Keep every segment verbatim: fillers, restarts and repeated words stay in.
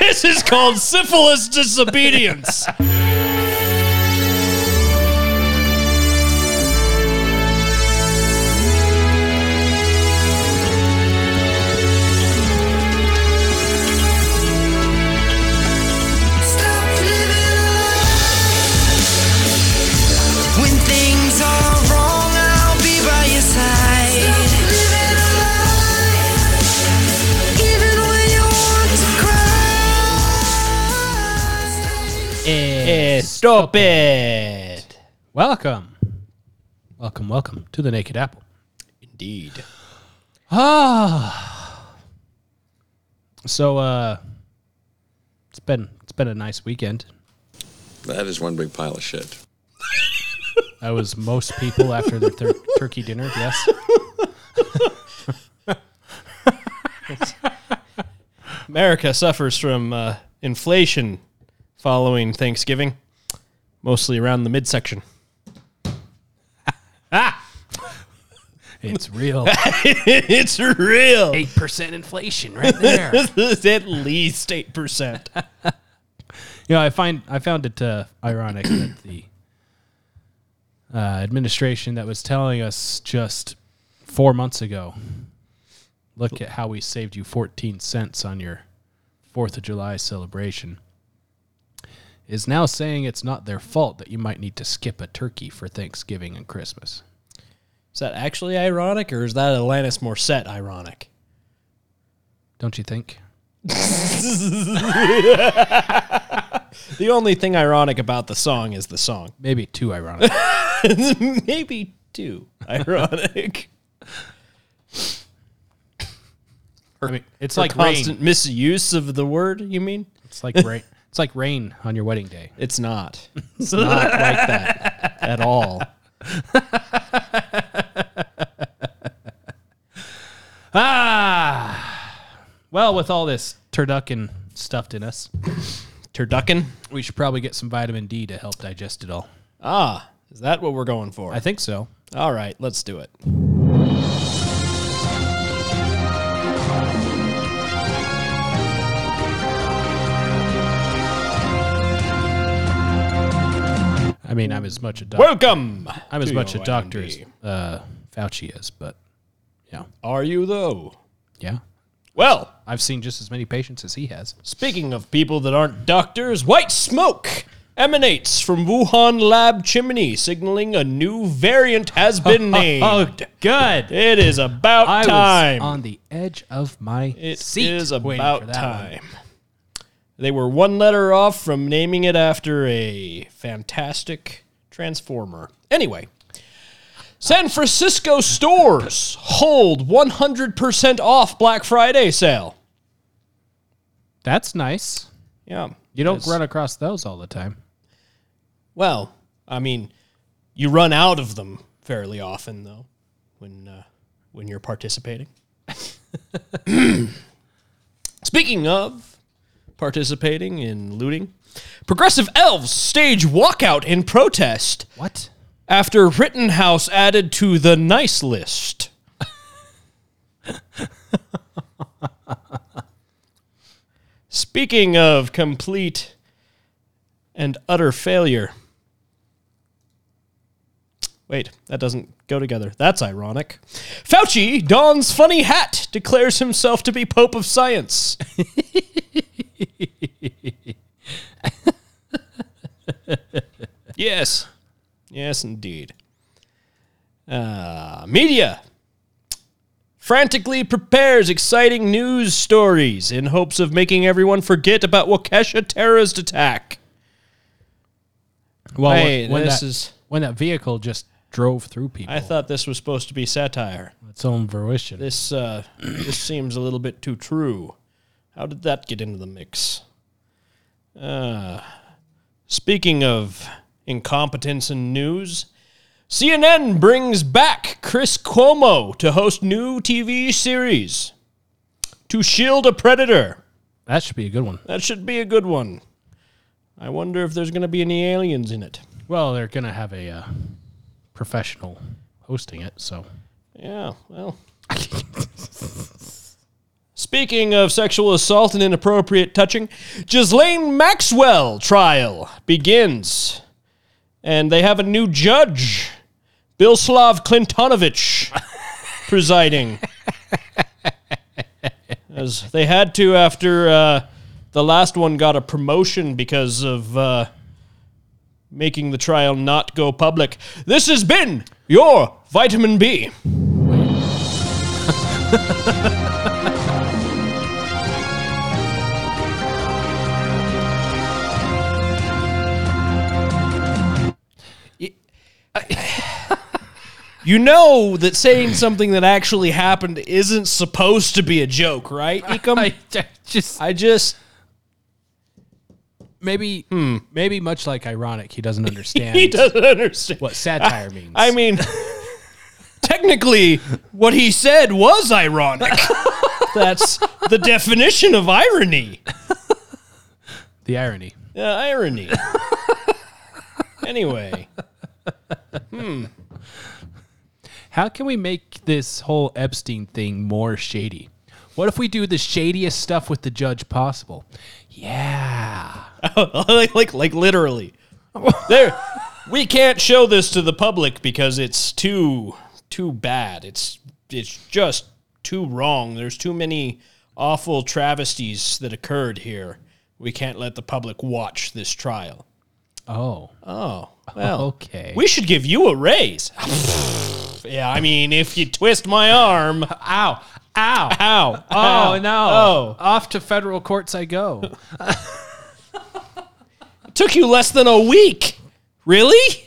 This is called syphilis disobedience. Stop it. Welcome. Welcome, welcome to the Naked Apple. Indeed. Ah. So uh it's been it's been a nice weekend. That is one big pile of shit. That was most people after their thir- turkey dinner, yes. America suffers from uh, inflation following Thanksgiving. Mostly around the midsection. Ah! It's real. It's real. eight percent inflation right there. At least eight percent. You know, I find I found it uh, ironic that the uh, administration that was telling us just four months ago, look at how we saved you fourteen cents on your fourth of July celebration, is now saying it's not their fault that you might need to skip a turkey for Thanksgiving and Christmas. Is that actually ironic, or is that Alanis Morissette ironic? Don't you think? The only thing ironic about the song is the song. Maybe too ironic. Maybe too ironic. I mean, it's like constant rain. Misuse of the word, you mean? It's like rain. It's like rain on your wedding day. It's not. It's not like that at all. Ah. Well, with all this turducken stuffed in us. Turducken? We should probably get some vitamin D to help digest it all. Ah, is that what we're going for? I think so. All right, let's do it. I mean, I'm as much a doctor. Welcome. I'm as much a doctor as uh, Fauci is, but yeah. Are you though? Yeah. Well, I've seen just as many patients as he has. Speaking of people that aren't doctors, white smoke emanates from Wuhan lab chimney, signaling a new variant has been named. Oh, oh, oh good. It is about I time. I was on the edge of my it seat. It is about time. One. They were one letter off from naming it after a fantastic transformer. Anyway, San Francisco stores hold one hundred percent off Black Friday sale. That's nice. Yeah. You don't run across those all the time. Well, I mean, you run out of them fairly often, though, when, uh, when you're participating. Speaking of participating in looting, progressive elves stage walkout in protest. What? After Rittenhouse added to the nice list. Speaking of complete and utter failure. Wait, that doesn't go together. That's ironic. Fauci dons funny hat, declares himself to be Pope of Science. Yes. Yes, indeed. Uh, media frantically prepares exciting news stories in hopes of making everyone forget about Waukesha terrorist attack. Well, hey, when, when, this that, is, when that vehicle just drove through people. I thought this was supposed to be satire. Its own fruition. This, uh, this seems a little bit too true. How did that get into the mix? Uh, speaking of incompetence in news, C N N brings back Chris Cuomo to host new T V series, To Shield a Predator. That should be a good one. That should be a good one. I wonder if there's going to be any aliens in it. Well, they're going to have a uh, professional hosting it, so. Yeah, well. Speaking of sexual assault and inappropriate touching, Ghislaine Maxwell trial begins. And they have a new judge, Bilslav Klintonovich, presiding. As they had to after uh, the last one got a promotion because of uh, making the trial not go public. This has been your Vitamin B. You know that saying something that actually happened isn't supposed to be a joke, right, Ecom? I, I just... I just... Maybe, hmm. maybe much like ironic, he doesn't understand. He doesn't understand. What satire I, means. I mean, technically, what he said was ironic. That's the definition of irony. The irony. Yeah, uh, irony. Anyway. Hmm. How can we make this whole Epstein thing more shady? What if we do the shadiest stuff with the judge possible? Yeah. like, like, like literally. There, we can't show this to the public because it's too, too bad. It's, it's just too wrong. There's too many awful travesties that occurred here. We can't let the public watch this trial. Oh. Oh. Well, okay. We should give you a raise. Yeah, I mean, if you twist my arm. Ow. Ow. Ow. Oh, ow. No. Oh. Off to federal courts I go. It took you less than a week. Really?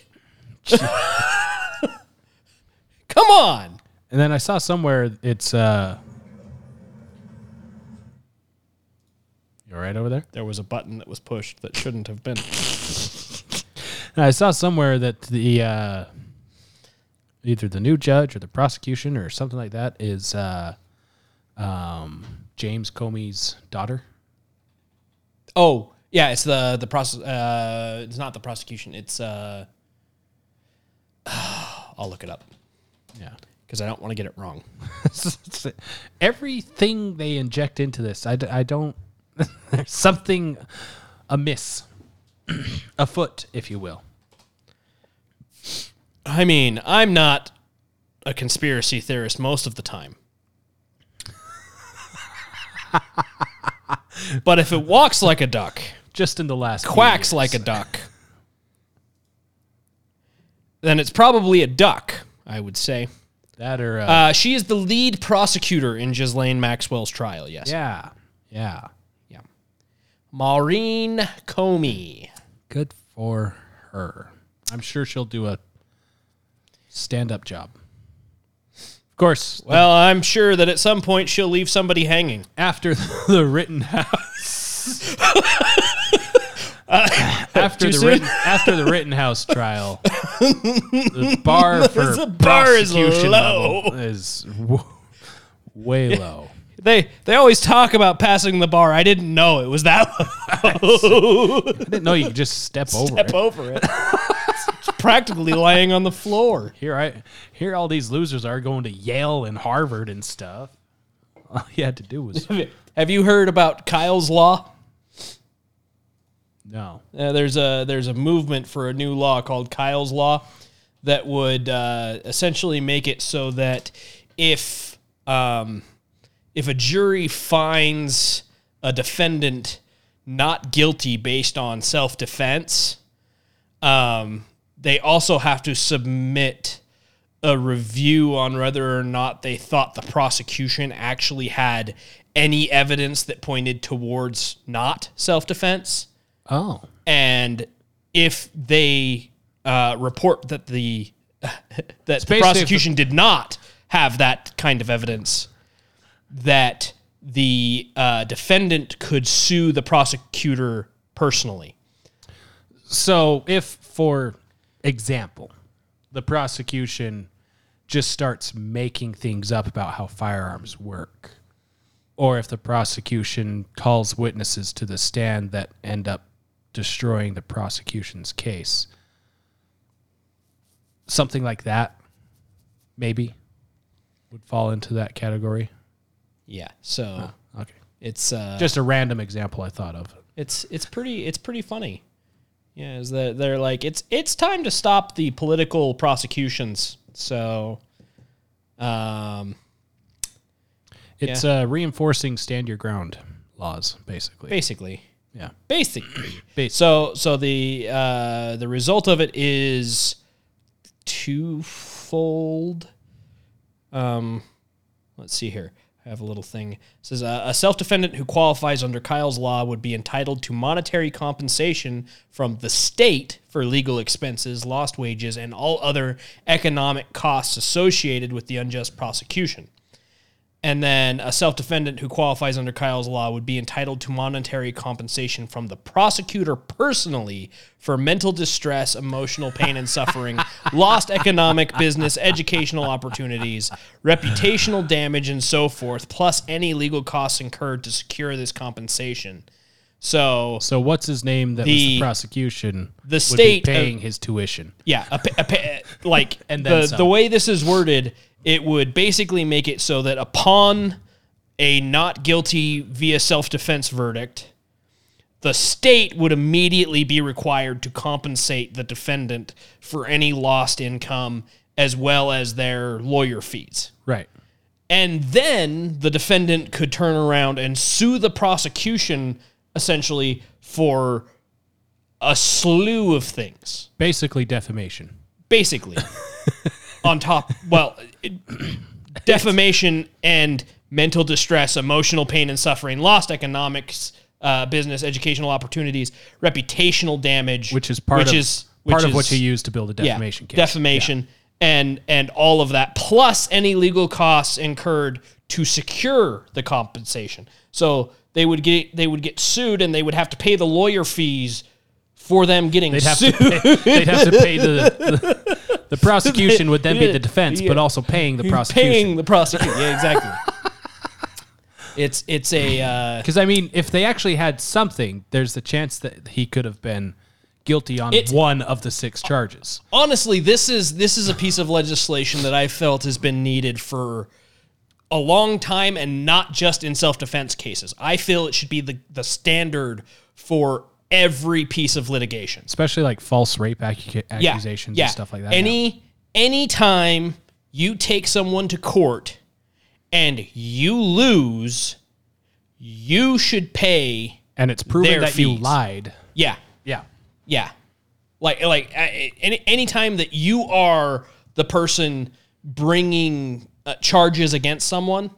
Come on. And then I saw somewhere it's... Uh... You all right over there? There was a button that was pushed that shouldn't have been. And I saw somewhere that the... Uh... Either the new judge or the prosecution or something like that is uh, um, James Comey's daughter. Oh yeah, it's the the process. Uh, it's not the prosecution. It's uh, I'll look it up. Yeah, because I don't want to get it wrong. Everything they inject into this, I, d- I don't. There's something amiss, afoot, if you will. I mean, I'm not a conspiracy theorist most of the time. But if it walks like a duck... Just in the last quacks like a duck... Then it's probably a duck, I would say. That or... Uh, uh, she is the lead prosecutor in Ghislaine Maxwell's trial, yes. Yeah, yeah, yeah. Maureen Comey. Good for her. I'm sure she'll do a... stand-up job. Of course. Well, the, I'm sure that at some point she'll leave somebody hanging. After the, the Rittenhouse. uh, after, the Ritten, after the Rittenhouse trial, the bar for the bar prosecution is low. Level is w- way low. They they always talk about passing the bar. I didn't know it was that low. I didn't know you could just step, step over it. Step over it. Practically lying on the floor. Here I here all these losers are going to Yale and Harvard and stuff. All you had to do was... Have you heard about Kyle's Law? No. Uh, there's a there's a movement for a new law called Kyle's Law that would uh, essentially make it so that if um, if a jury finds a defendant not guilty based on self-defense, um. They also have to submit a review on whether or not they thought the prosecution actually had any evidence that pointed towards not self-defense. Oh. And if they uh, report that the that the prosecution did not have that kind of evidence, that the uh, defendant could sue the prosecutor personally. So if for... Example, the prosecution just starts making things up about how firearms work. Or if the prosecution calls witnesses to the stand that end up destroying the prosecution's case. Something like that, maybe, would fall into that category. Yeah, so... Huh. Okay. It's uh, just a random example I thought of. It's it's pretty it's pretty funny. Yeah, is that they're like it's it's time to stop the political prosecutions. So, um, it's yeah. uh, reinforcing stand your ground laws, basically. Basically, yeah. Basically, basically. So so the uh, the result of it is twofold. Um, let's see here. I have a little thing. It says, uh, a self-defendant who qualifies under Kyle's Law would be entitled to monetary compensation from the state for legal expenses, lost wages, and all other economic costs associated with the unjust prosecution. And then a self-defendant who qualifies under Kyle's Law would be entitled to monetary compensation from the prosecutor personally for mental distress, emotional pain and suffering, lost economic, business, educational opportunities, reputational damage, and so forth, plus any legal costs incurred to secure this compensation. So, so what's his name that the, was the prosecution? The state would be paying uh, his tuition. Yeah, a, a, a, like and then the some. the way this is worded. It would basically make it so that upon a not guilty via self-defense verdict, the state would immediately be required to compensate the defendant for any lost income as well as their lawyer fees. Right. And then the defendant could turn around and sue the prosecution essentially for a slew of things. Basically defamation. Basically. On top, well, it, defamation and mental distress, emotional pain and suffering, lost economics, uh, business, educational opportunities, reputational damage, which is part which of is, part which of is, what you use to build a defamation yeah, case, defamation, yeah. and and all of that, plus any legal costs incurred to secure the compensation. So they would get they would get sued, and they would have to pay the lawyer fees for them getting they'd sued. Have to pay, they'd have to pay the. the The prosecution would then be the defense, yeah. but also paying the prosecution. Paying the prosecution, yeah, exactly. it's it's a... Because, uh, I mean, if they actually had something, there's the chance that he could have been guilty on it, one of the six charges. Honestly, this is this is a piece of legislation that I felt has been needed for a long time, and not just in self-defense cases. I feel it should be the, the standard for every piece of litigation, especially like false rape accu- accusations yeah, yeah. and stuff like that. Any any time you take someone to court and you lose, you should pay. And it's proven that fees. you lied. Yeah, yeah, yeah. Like like any any time that you are the person bringing uh, charges against someone,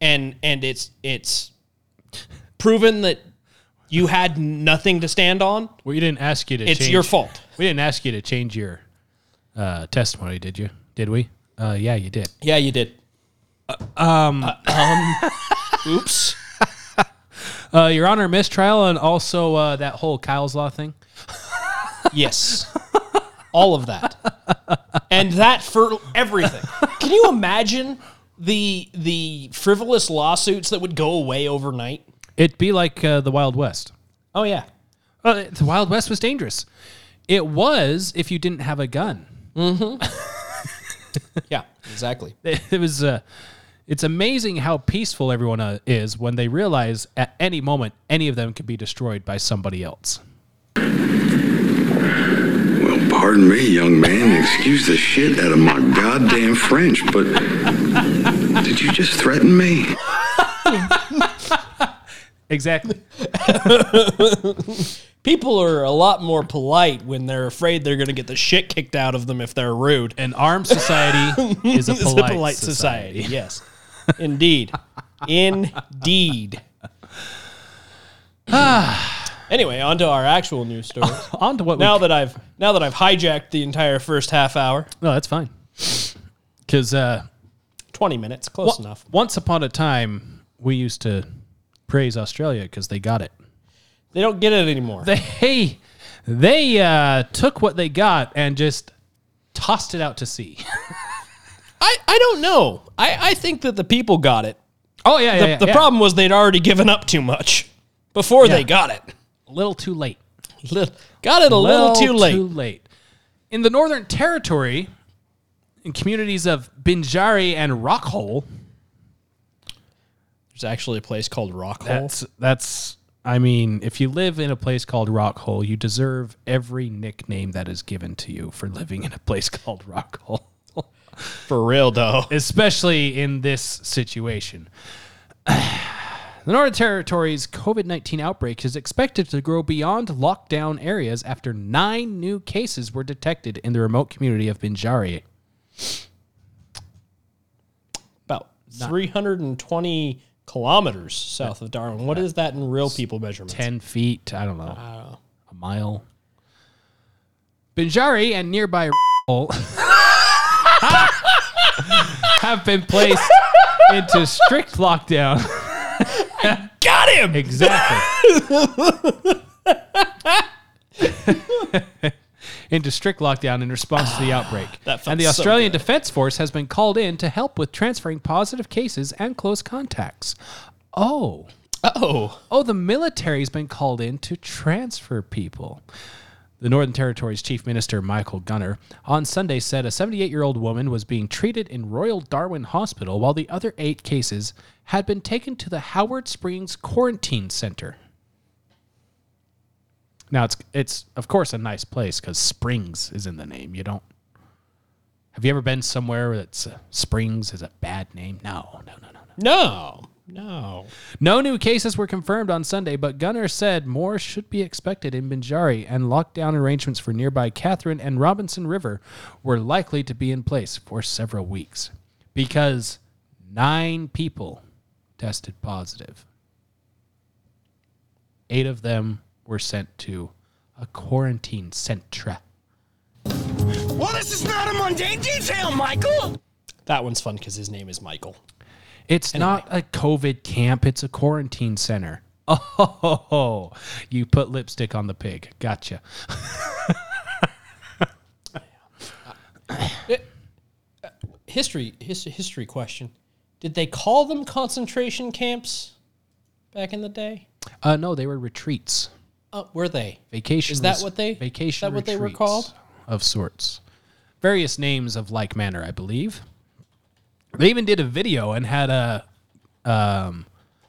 and and it's it's proven that. You had nothing to stand on? Well, you didn't ask you to it's change. It's your fault. We didn't ask you to change your uh, testimony, did you? Did we? Uh, yeah, you did. Yeah, you did. Uh, um, uh, um Oops. uh, Your Honor, mistrial, and also uh, that whole Kyle's Law thing? Yes. All of that. And that for everything. Can you imagine the the frivolous lawsuits that would go away overnight? It'd be like uh, the Wild West. Oh, yeah. Uh, the Wild West was dangerous. It was if you didn't have a gun. Mm-hmm. Yeah, exactly. It, it was. Uh, it's amazing how peaceful everyone uh, is when they realize at any moment any of them could be destroyed by somebody else. Well, pardon me, young man. Excuse the shit out of my goddamn French, but did you just threaten me? Exactly. People are a lot more polite when they're afraid they're going to get the shit kicked out of them if they're rude. An armed society is a polite, a polite society. society. Yes. Indeed. Indeed. Anyway, on to our actual news story. on to what now we... that I've now that I've hijacked the entire first half hour. No, that's fine. Cuz uh, twenty minutes close w- enough. Once upon a time, we used to praise Australia because they got it. They don't get it anymore. They they uh, took what they got and just tossed it out to sea. I, I don't know. I, I think that the people got it. Oh, yeah, yeah, The, yeah, the yeah. problem was they'd already given up too much before yeah. they got it. A little too late. Little, got it a, a little, little too late. too late. In the Northern Territory, in communities of Binjari and Rockhole... There's actually a place called Rockhole. That's, that's, I mean, if you live in a place called Rockhole, you deserve every nickname that is given to you for living in a place called Rockhole. For real, though. Especially in this situation. The Northern Territory's COVID nineteen outbreak is expected to grow beyond lockdown areas after nine new cases were detected in the remote community of Binjari. About three hundred twenty kilometers south of Darwin. What is that in real people measurements? ten feet. I don't know. I don't know. A mile. Binjari and nearby have been placed into strict lockdown. I got him! Exactly. Into strict lockdown in response to the outbreak. And the Australian so Defence Force has been called in to help with transferring positive cases and close contacts. Oh. Uh-oh. Oh, the military's been called in to transfer people. The Northern Territory's Chief Minister, Michael Gunner, on Sunday said a seventy-eight-year-old woman was being treated in Royal Darwin Hospital while the other eight cases had been taken to the Howard Springs Quarantine Center. Now, it's, it's of course, a nice place because Springs is in the name. You don't... Have you ever been somewhere that's uh, Springs is a bad name? No, no, no, no, no. No, no. No new cases were confirmed on Sunday, but Gunner said more should be expected in Binjari, and lockdown arrangements for nearby Catherine and Robinson River were likely to be in place for several weeks because nine people tested positive. Eight of them were sent to a quarantine center. Well, this is not a mundane detail, Michael! That one's fun because his name is Michael. It's anyway. Not a COVID camp. It's a quarantine center. Oh, ho, ho, ho. You put lipstick on the pig. Gotcha. it, uh, history, his, history question. Did they call them concentration camps back in the day? Uh, no, they were retreats. Uh, were they? Vacation. Is that what they? Vacation. Is that what they were called? Of sorts. Various names of like manner, I believe. They even did a video and had a um,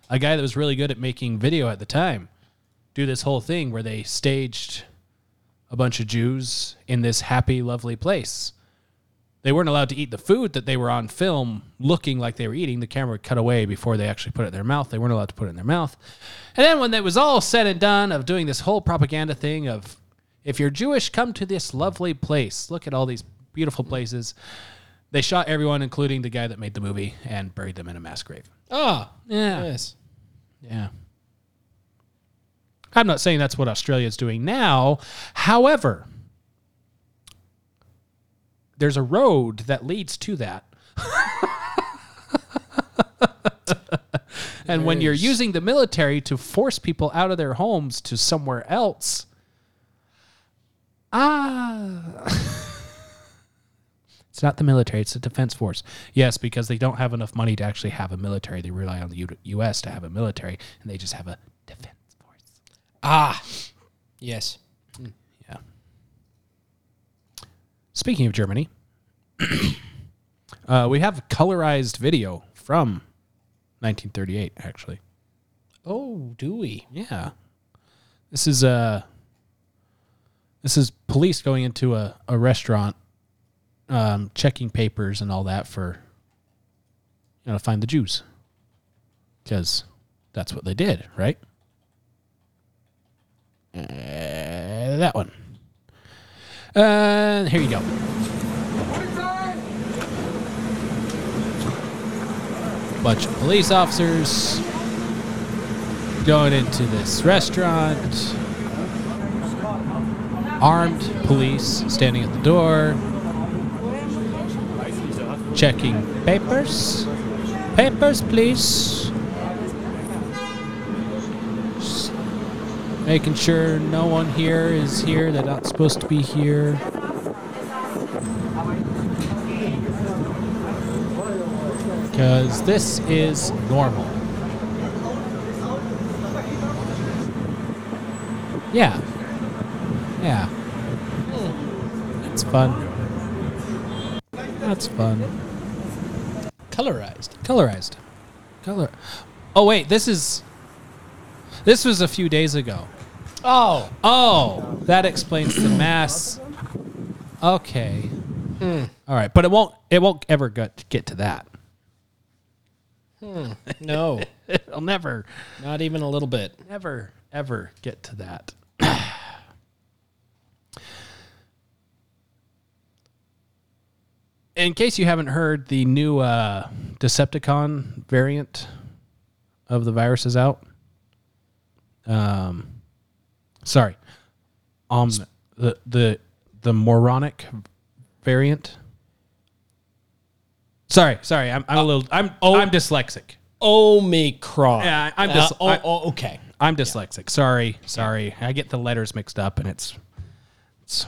a guy that was really good at making video at the time do this whole thing where they staged a bunch of Jews in this happy, lovely place. They weren't allowed to eat the food that they were on film looking like they were eating. The camera cut away before they actually put it in their mouth. They weren't allowed to put it in their mouth. And then when it was all said and done of doing this whole propaganda thing of, if you're Jewish, come to this lovely place. Look at all these beautiful places. They shot everyone, including the guy that made the movie, and buried them in a mass grave. Oh, yeah. Yes. Yeah. I'm not saying that's what Australia is doing now. However, there's a road that leads to that. And when you're using the military to force people out of their homes to somewhere else, ah, it's not the military, it's the defense force. Yes, because they don't have enough money to actually have a military. They rely on the U S to have a military, and they just have a defense force. Ah, yes. Speaking of Germany, uh, we have a colorized video from nineteen thirty-eight, actually. Oh, do we? Yeah. This is uh, this is police going into a, a restaurant, um, checking papers and all that for, you know, to find the Jews. Because that's what they did, right? Uh, that one. And uh, here you go. Bunch of police officers going into this restaurant. Armed police standing at the door, checking papers. Papers, please. Making sure no one here is here. They're not supposed to be here. Because this is normal. Yeah. Yeah. That's fun. That's fun. Colorized. Colorized. Color. Oh, wait. This is... This was a few days ago. Oh. Oh. That explains the mass. Okay. Mm. All right. But it won't It won't ever get, get to that. Hmm. No. It'll never. Not even a little bit. Never, ever get to that. In case you haven't heard, the new uh, Decepticon variant of the virus is out. Um, sorry, um, the the the moronic variant. Sorry, sorry, I'm I'm uh, a little I'm oh, I'm dyslexic. Omicron. Yeah, I'm dys- uh, oh, I, oh, okay. I'm dyslexic. Yeah. Sorry, sorry. I get the letters mixed up, and it's it's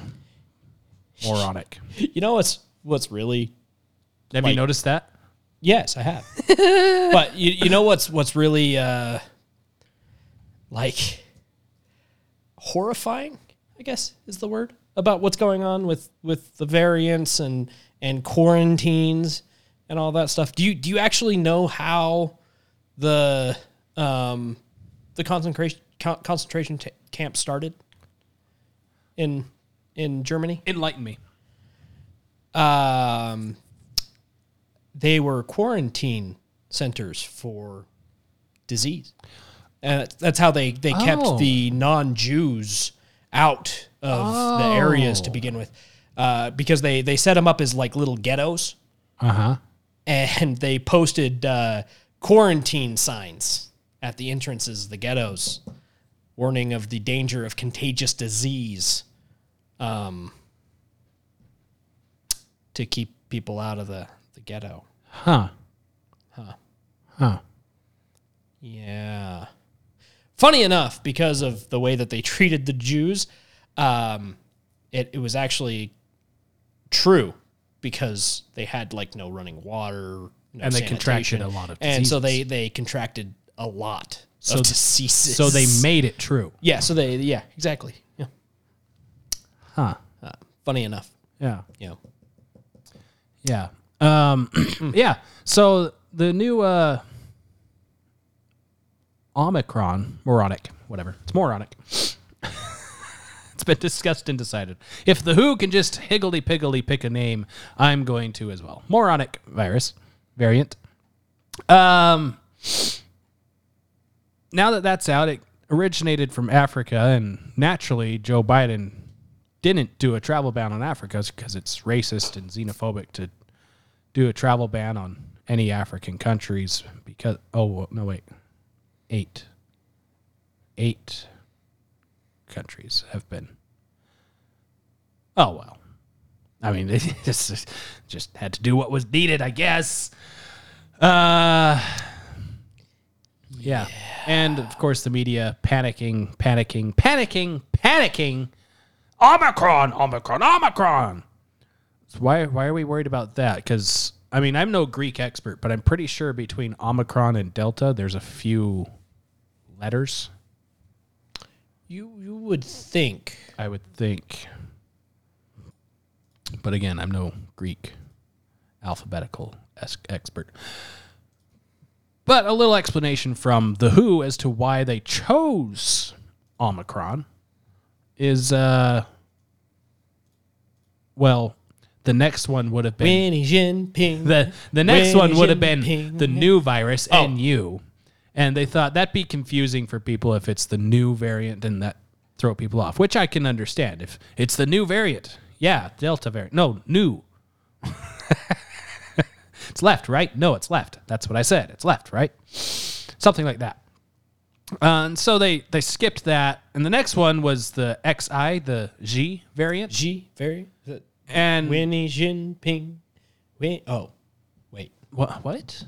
moronic. You know what's what's really have like, you noticed that? Yes, I have. But you you know what's what's really uh, like horrifying, I guess is the word, about what's going on with, with the variants and and quarantines and all that stuff. Do you do you actually know how the um the concentration co- concentration t- camp started in in Germany? Enlighten me. Um, they were quarantine centers for disease, and that's how they, they oh. kept the non-Jews out of oh. the areas to begin with, uh, because they, they set them up as like little ghettos, uh-huh, and they posted uh, quarantine signs at the entrances of the ghettos, warning of the danger of contagious disease. Um. To keep people out of the, the ghetto. Huh. Huh. Huh. Yeah. Funny enough, because of the way that they treated the Jews, um, it, it was actually true because they had, like, no running water, no and they sanitation. Contracted a lot of diseases. And so they, they contracted a lot so of diseases. So they made it true. Yeah, so they, yeah, exactly. Yeah. Huh. Uh, funny enough. Yeah. Yeah. You know, yeah. Um, yeah. So the new uh, Omicron, moronic, whatever. It's moronic. It's been discussed and decided. If the W H O can just higgledy-piggledy pick a name, I'm going to as well. Moronic virus variant. Um, now that that's out, it originated from Africa, and naturally Joe Biden didn't do a travel ban on Africa because it's racist and xenophobic to do a travel ban on any African countries because, oh, no, wait, eight. Eight countries have been. Oh, well. I mean, they just, just had to do what was needed, I guess. Uh, yeah. yeah. And, of course, the media panicking, panicking, panicking, panicking. Omicron, Omicron, Omicron. So why why are we worried about that? Because, I mean, I'm no Greek expert, but I'm pretty sure between Omicron and Delta, there's a few letters. You you would think. I would think. But again, I'm no Greek alphabetical es- expert. But a little explanation from the W H O as to why they chose Omicron. Is, uh, well, the next one would have been the the next one would have been the new virus oh. N U, and they thought that'd be confusing for people if it's the new variant and that throw people off, which I can understand if it's the new variant. Yeah, Delta variant. No, new. It's left, right? No, it's left. That's what I said. It's left, right? Something like that. Uh, and so they, they skipped that, and the next one was the X I, the G variant. G variant. And Winnie Jinping. Win- oh, wait. What? What?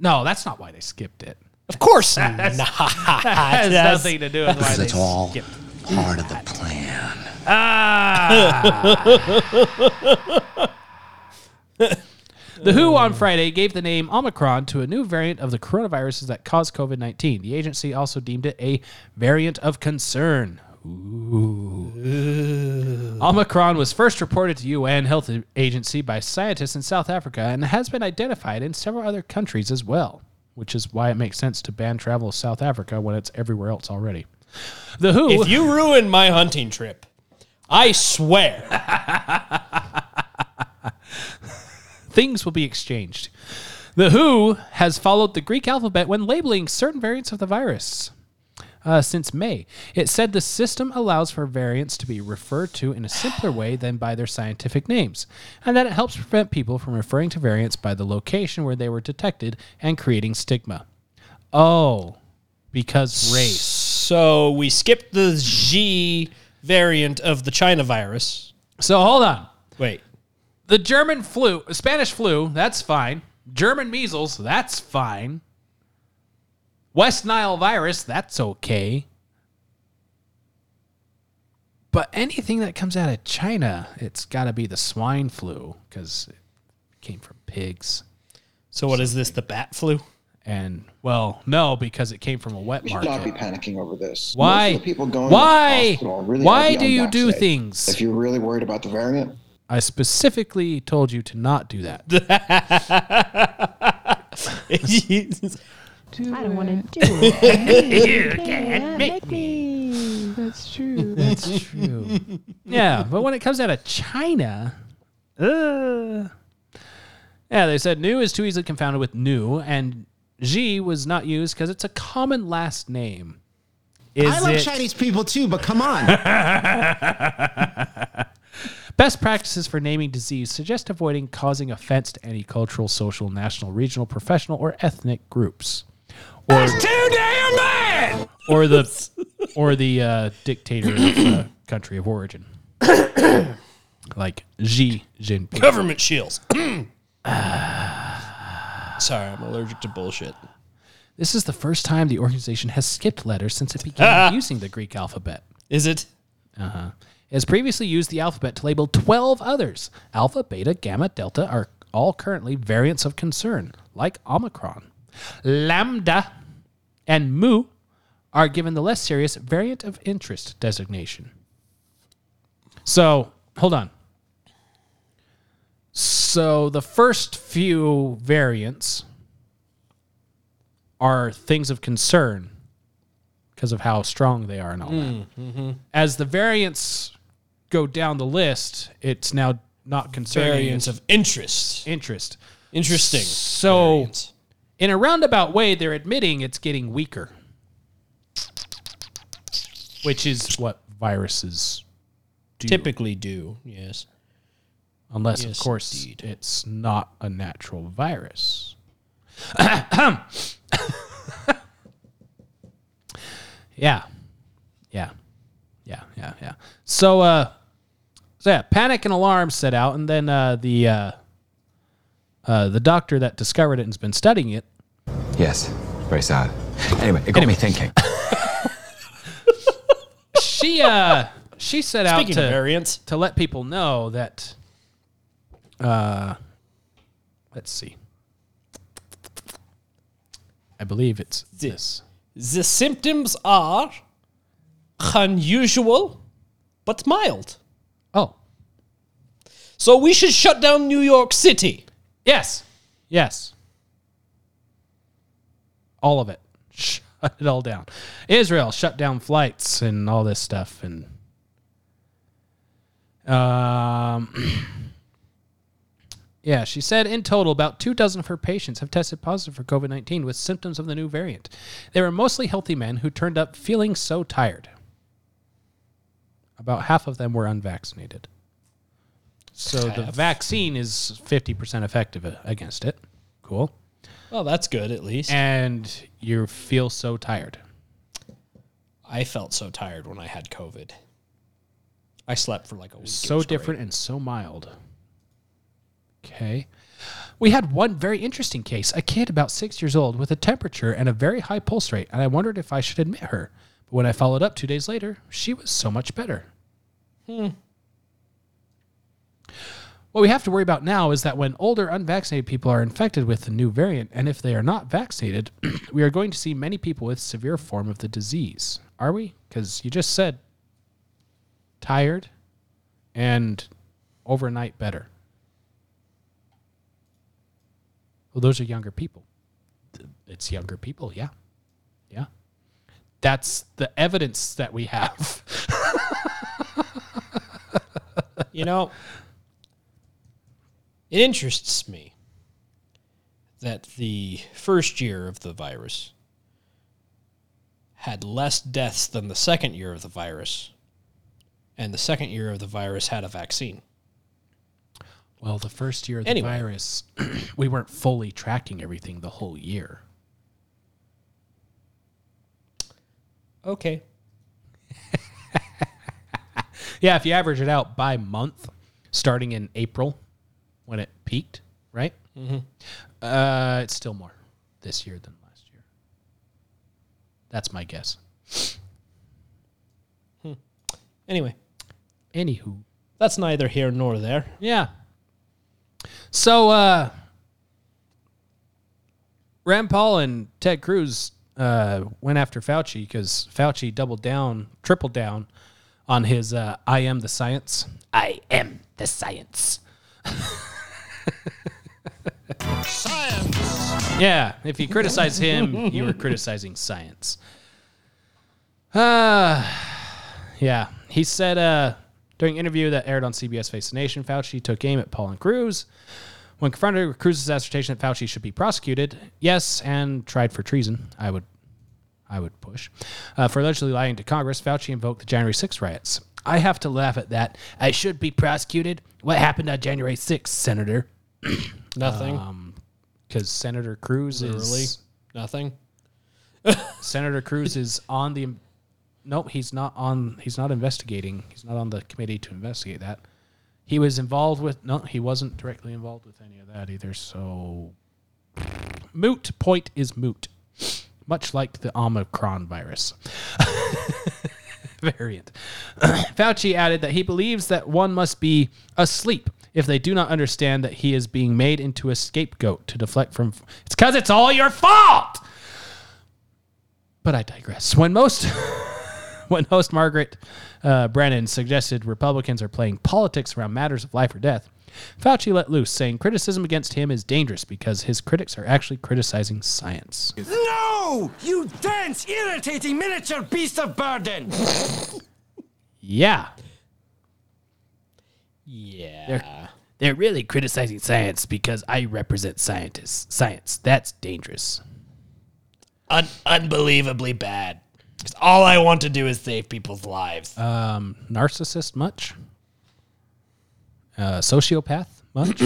No, that's not why they skipped it. Of course that, that's, not. That has that's, nothing to do with why they it's all skipped it. Part of the plan. Ah. The W H O on Friday gave the name Omicron to a new variant of the coronaviruses that cause covid nineteen. The agency also deemed it a variant of concern. Ooh. Ooh. Omicron was first reported to U N Health Agency by scientists in South Africa and has been identified in several other countries as well. which is why it makes sense to ban travel to South Africa when it's everywhere else already. The W H O... If you ruin my hunting trip, I swear. Things will be exchanged. The W H O has followed the Greek alphabet when labeling certain variants of the virus. Uh, since May, it said the system allows for variants to be referred to in a simpler way than by their scientific names, and that it helps prevent people from referring to variants by the location where they were detected and creating stigma. Oh, because race. So we skipped the G variant of the China virus. So hold on. Wait. The German flu, Spanish flu, that's fine. German measles, that's fine. West Nile virus, that's okay. But anything that comes out of China, it's got to be the swine flu because it came from pigs. So what is this, the bat flu? And, well, no, because it came from a wet market. We should not be panicking over this. Why? Most of the people going Why? To the hospital really Why do you do things? If you're really worried about the variant. I specifically told you to not do that. Do I don't want to do it. You can't make me. me. That's true. That's true. Yeah, but when it comes out of China, uh, yeah, they said new is too easily confounded with new, and Xi was not used because it's a common last name. Is I love it... Chinese people too, but come on. Best practices for naming disease suggest avoiding causing offense to any cultural, social, national, regional, professional, or ethnic groups. Or, That's too damn bad! Or the, or the uh, dictator of the country of origin. Like Xi Jinping. Government shields. uh, Sorry, I'm allergic to bullshit. This is the first time the organization has skipped letters since it began using the Greek alphabet. Is it? Uh-huh. It has previously used the alphabet to label twelve others. Alpha, beta, gamma, delta are all currently variants of concern, like Omicron. Lambda and Mu are given the less serious variant of interest designation. So, hold on. So, the first few variants are things of concern because of how strong they are and all mm, that. Mm-hmm. As the variants go down the list, it's now not concerning. Variants of interest. Interest. Interesting. So, variants. In a roundabout way, they're admitting it's getting weaker, which is what viruses do. Typically do, yes. Unless, yes, of course, indeed. It's not a natural virus. Yeah. Yeah. Yeah. Yeah. Yeah. So, uh, so yeah, panic and alarm set out, and then uh, the uh, uh, the doctor that discovered it and has been studying it. Yes. Very sad. Anyway, it got anyway. me thinking. she uh, she set out Speaking to variants. to let people know that. Uh, let's see. I believe it's this. this. The symptoms are unusual, but mild. Oh. So we should shut down New York City. Yes. Yes. All of it. Shut it all down. Israel, shut down flights and all this stuff. And um, yeah, she said in total about two dozen of her patients have tested positive for COVID nineteen with symptoms of the new variant. They were mostly healthy men who turned up feeling so tired. About half of them were unvaccinated. So half. The vaccine is fifty percent effective against it. Cool. Well, that's good at least. And you feel so tired. I felt so tired when I had COVID. I slept for like a week. So different and so mild. Okay. We had one very interesting case, a kid about six years old with a temperature and a very high pulse rate, and I wondered if I should admit her. But when I followed up two days later, she was so much better. Hmm. What we have to worry about now is that when older unvaccinated people are infected with the new variant, and if they are not vaccinated, we are going to see many people with severe form of the disease. Are we? Because you just said tired and overnight better. Well, those are younger people. it's younger people. Yeah. Yeah. That's the evidence that we have. You know, it interests me that the first year of the virus had less deaths than the second year of the virus, and the second year of the virus had a vaccine. Well, the first year of the anyway. virus, we weren't fully tracking everything the whole year. Okay. Yeah, if you average it out by month, starting in April when it peaked, right? Mm-hmm. Uh, it's still more this year than last year. That's my guess. Hmm. Anyway. Anywho. That's neither here nor there. Yeah. So, uh, Rand Paul and Ted Cruz uh, went after Fauci because Fauci doubled down, tripled down on his uh, I am the science. I am the science. Science! Yeah, if you criticize him, you were criticizing science. Uh, yeah, he said... Uh, During an interview that aired on C B S Face the Nation, Fauci took aim at Paul and Cruz. When confronted with Cruz's assertion that Fauci should be prosecuted, yes, and tried for treason, I would I would push, uh, for allegedly lying to Congress, Fauci invoked the January sixth riots. I have to laugh at that. I should be prosecuted. What happened on January sixth, Senator? Nothing. Because um, Senator Cruz Literally. is... Nothing. Senator Cruz is on the... No, he's not on. He's not investigating. He's not on the committee to investigate that. He was involved with. No, he wasn't directly involved with any of that either. So, moot point is moot, much like the Omicron virus variant. Fauci added that he believes that one must be asleep if they do not understand that he is being made into a scapegoat to deflect from. It's because it's all your fault. But I digress. When most. When host Margaret uh, Brennan suggested Republicans are playing politics around matters of life or death, Fauci let loose, saying criticism against him is dangerous because his critics are actually criticizing science. No! You dense, irritating miniature beast of burden! Yeah. Yeah. They're, they're really criticizing science because I represent scientists. Science, that's dangerous. Un- unbelievably bad. Because all I want to do is save people's lives. Um, narcissist much? Uh, sociopath much?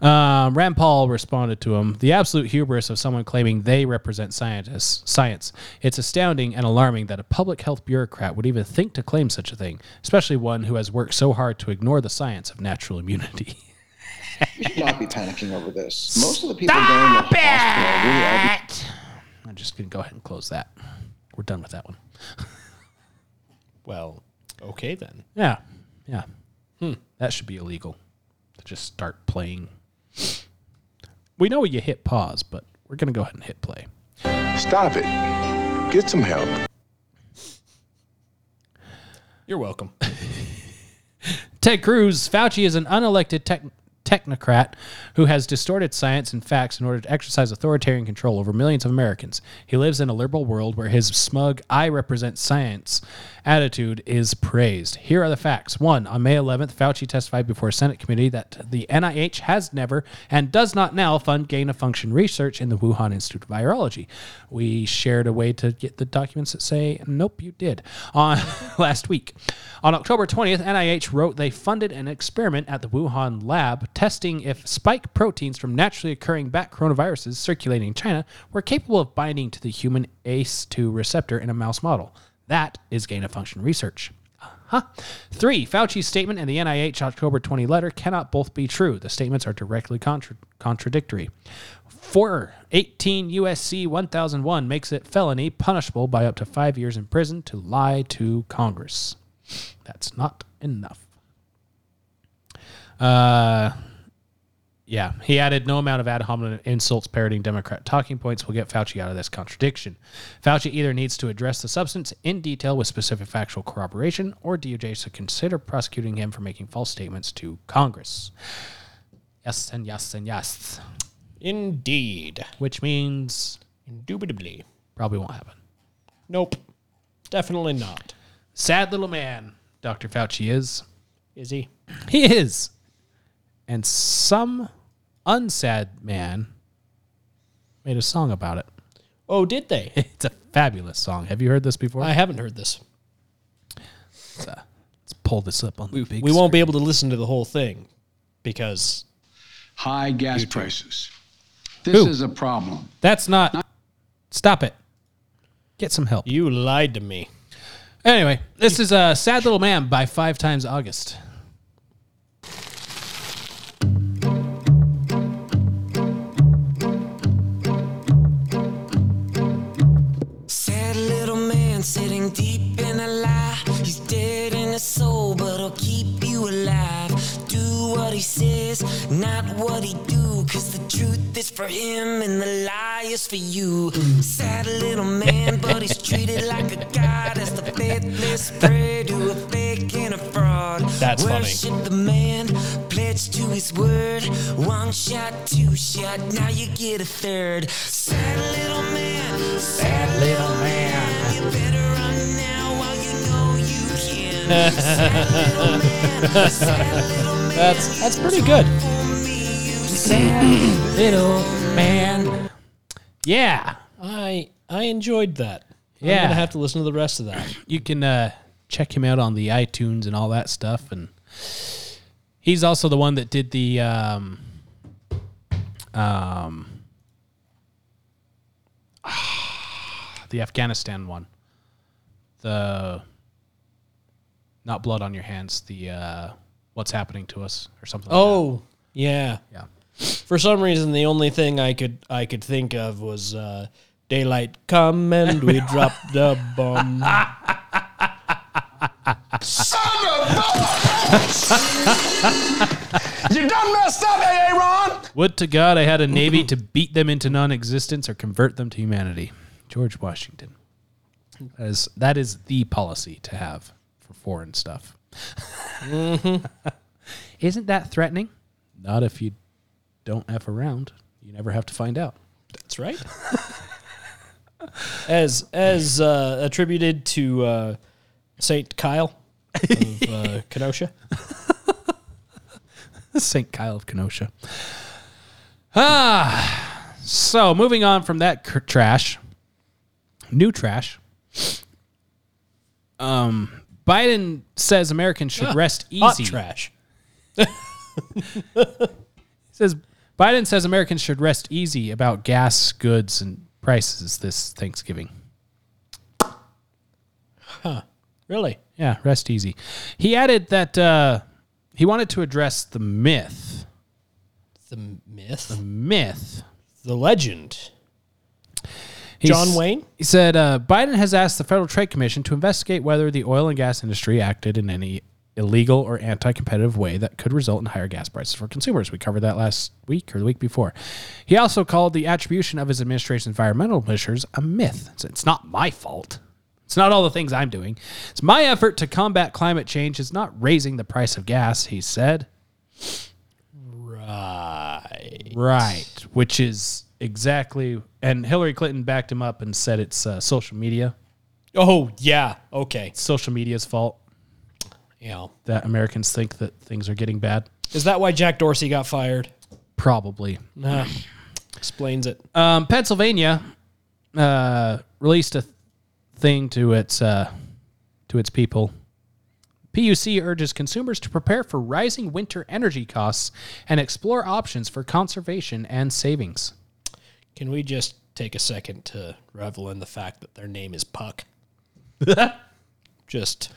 um, Rand Paul responded to him, the absolute hubris of someone claiming they represent scientists, science. It's astounding and alarming that a public health bureaucrat would even think to claim such a thing, especially one who has worked so hard to ignore the science of natural immunity. You should not be panicking over this. Most of the people going to the hospital really are... Be- I'm just going to go ahead and close that. We're done with that one. Well, okay then. Yeah. Yeah. Hmm. That should be illegal to just start playing. We know you hit pause, but we're going to go ahead and hit play. Stop it. Get some help. You're welcome. Ted Cruz, Fauci is an unelected tech... technocrat who has distorted science and facts in order to exercise authoritarian control over millions of Americans. He lives in a liberal world where his smug, I represent science attitude is praised. Here are the facts. One, on May eleventh, Fauci testified before a Senate committee that the N I H has never and does not now fund gain-of-function research in the Wuhan Institute of Virology. We shared a way to get the documents that say, nope, you did, on last week. On October twentieth, N I H wrote they funded an experiment at the Wuhan lab testing if spike proteins from naturally occurring bat coronaviruses circulating in China were capable of binding to the human A C E two receptor in a mouse model. That is gain-of-function research. Uh-huh. Three, Fauci's statement and the N I H October twentieth letter cannot both be true. The statements are directly contra- contradictory. Four, eighteen U S C one thousand one makes it felony punishable by up to five years in prison to lie to Congress. That's not enough. Uh, yeah. He added, no amount of ad hominem insults parodying Democrat talking points will get Fauci out of this contradiction. Fauci either needs to address the substance in detail with specific factual corroboration, or D O J should consider prosecuting him for making false statements to Congress. Yes and yes and yes. Indeed. Which means... Indubitably. Probably won't happen. Nope. Definitely not. Sad little man, Doctor Fauci is. Is he? He is. And some unsad man made a song about it. Oh, did they? It's a fabulous song. Have you heard this before? I haven't heard this. Let's, uh, let's pull this up on we, the big We screen. Won't be able to listen to the whole thing because... High gas prices. This Ooh. is a problem. That's not... not- Stop it. Get some help. You lied to me. Anyway, this is a Sad Little Man by Five Times August. Sad little man sitting deep in a lie. He's dead in his soul, but he'll keep you alive. Do what he says, not what he do. Cause the truth is for him and the lie is for you. Sad little man, but he's treated like a god. As the faithless prey to a fake and a fraud. That's Worship funny. The man, pledged to his word. One shot, two shot, now you get a third. Sad little man, sad little man. You better run now while you know you can. Sad little man, sad little man. That's, that's pretty good. Sad little man. Yeah. I I enjoyed that. Yeah. I'm going to have to listen to the rest of that. You can uh, check him out on the iTunes and all that stuff. And he's also the one that did the... Um, um, the Afghanistan one. The... Not blood on your hands. The uh, what's happening to us or something oh, like that. Oh, yeah. Yeah. For some reason, the only thing I could I could think of was uh, daylight come and we drop the bomb. Son of a You done messed up, Aaron! Would to God I had a navy to beat them into non-existence or convert them to humanity. George Washington. That is, that is the policy to have for foreign stuff. Mm-hmm. Isn't that threatening? Not if you... Don't F around. You never have to find out. That's right. as as uh, attributed to uh, Saint Kyle of uh, Kenosha. Saint Kyle of Kenosha. Ah, so moving on from that cr- trash, new trash. Um, Biden says Americans should ah, rest easy. Hot trash. Says. Biden says Americans should rest easy about gas, goods, and prices this Thanksgiving. Huh. Really? Yeah, rest easy. He added that uh, he wanted to address the myth. The myth? The myth. The legend. He's, John Wayne? He said, uh, Biden has asked the Federal Trade Commission to investigate whether the oil and gas industry acted in any illegal or anti-competitive way that could result in higher gas prices for consumers. We covered that last week or the week before. He also called the attribution of his administration's environmental measures a myth. It's not my fault. It's not all the things I'm doing. It's my effort to combat climate change. It's not raising the price of gas, he said. Right. Right, which is exactly... And Hillary Clinton backed him up and said it's uh, social media. Oh, yeah. Okay. It's social media's fault. You know, that Americans think that things are getting bad. Is that why Jack Dorsey got fired? Probably. Nah, explains it. Um, Pennsylvania uh, released a thing to its uh, to its people. P U C urges consumers to prepare for rising winter energy costs and explore options for conservation and savings. Can we just take a second to revel in the fact that their name is Puck? Just...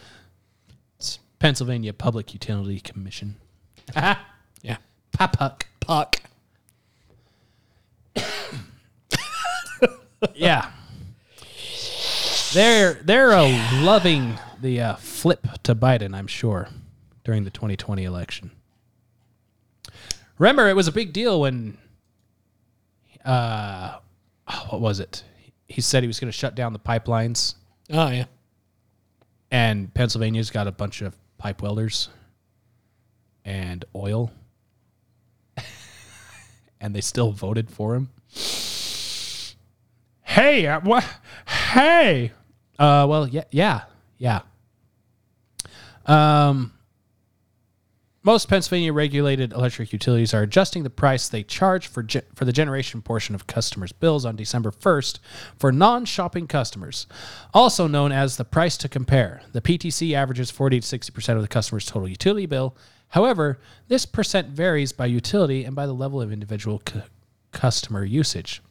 Pennsylvania Public Utility Commission. Ah, yeah. Puck. Puck. Yeah. They're they're yeah. a loving the uh, flip to Biden, I'm sure, during the twenty twenty election. Remember, it was a big deal when, uh, oh, what was it? He said he was going to shut down the pipelines. Oh, yeah. And Pennsylvania's got a bunch of pipe welders and oil and they still voted for him. Hey, uh, what? Hey. Uh, well, yeah, yeah, yeah. Um, most Pennsylvania-regulated electric utilities are adjusting the price they charge for ge- for the generation portion of customers' bills on December first for non-shopping customers, also known as the price to compare. The P T C averages forty to sixty percent of the customer's total utility bill. However, this percent varies by utility and by the level of individual c- customer usage.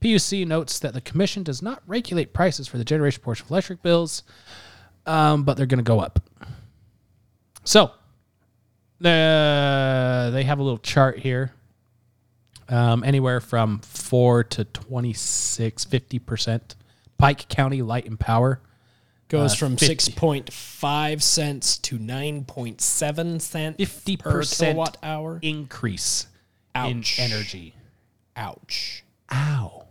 P U C notes that the commission does not regulate prices for the generation portion of electric bills, um, but they're going to go up. So, uh, they have a little chart here. Um, anywhere from four to twenty-six, fifty percent. Pike County Light and Power goes uh, from fifty six point five cents to nine point seven cents fifty percent per kilowatt hour increase. Ouch. In energy. Ouch. Ow.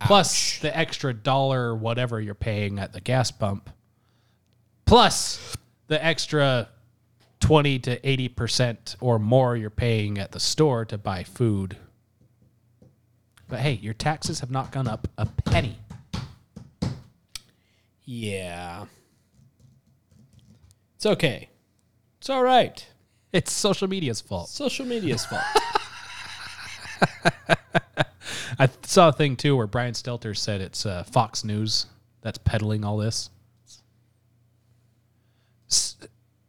Ouch. Plus the extra dollar, whatever you're paying at the gas pump. Plus the extra twenty to eighty percent or more you're paying at the store to buy food. But hey, your taxes have not gone up a penny. Yeah. It's okay. It's all right. It's social media's fault. Social media's fault. I saw a thing, too, where Brian Stelter said it's uh, Fox News that's peddling all this. S-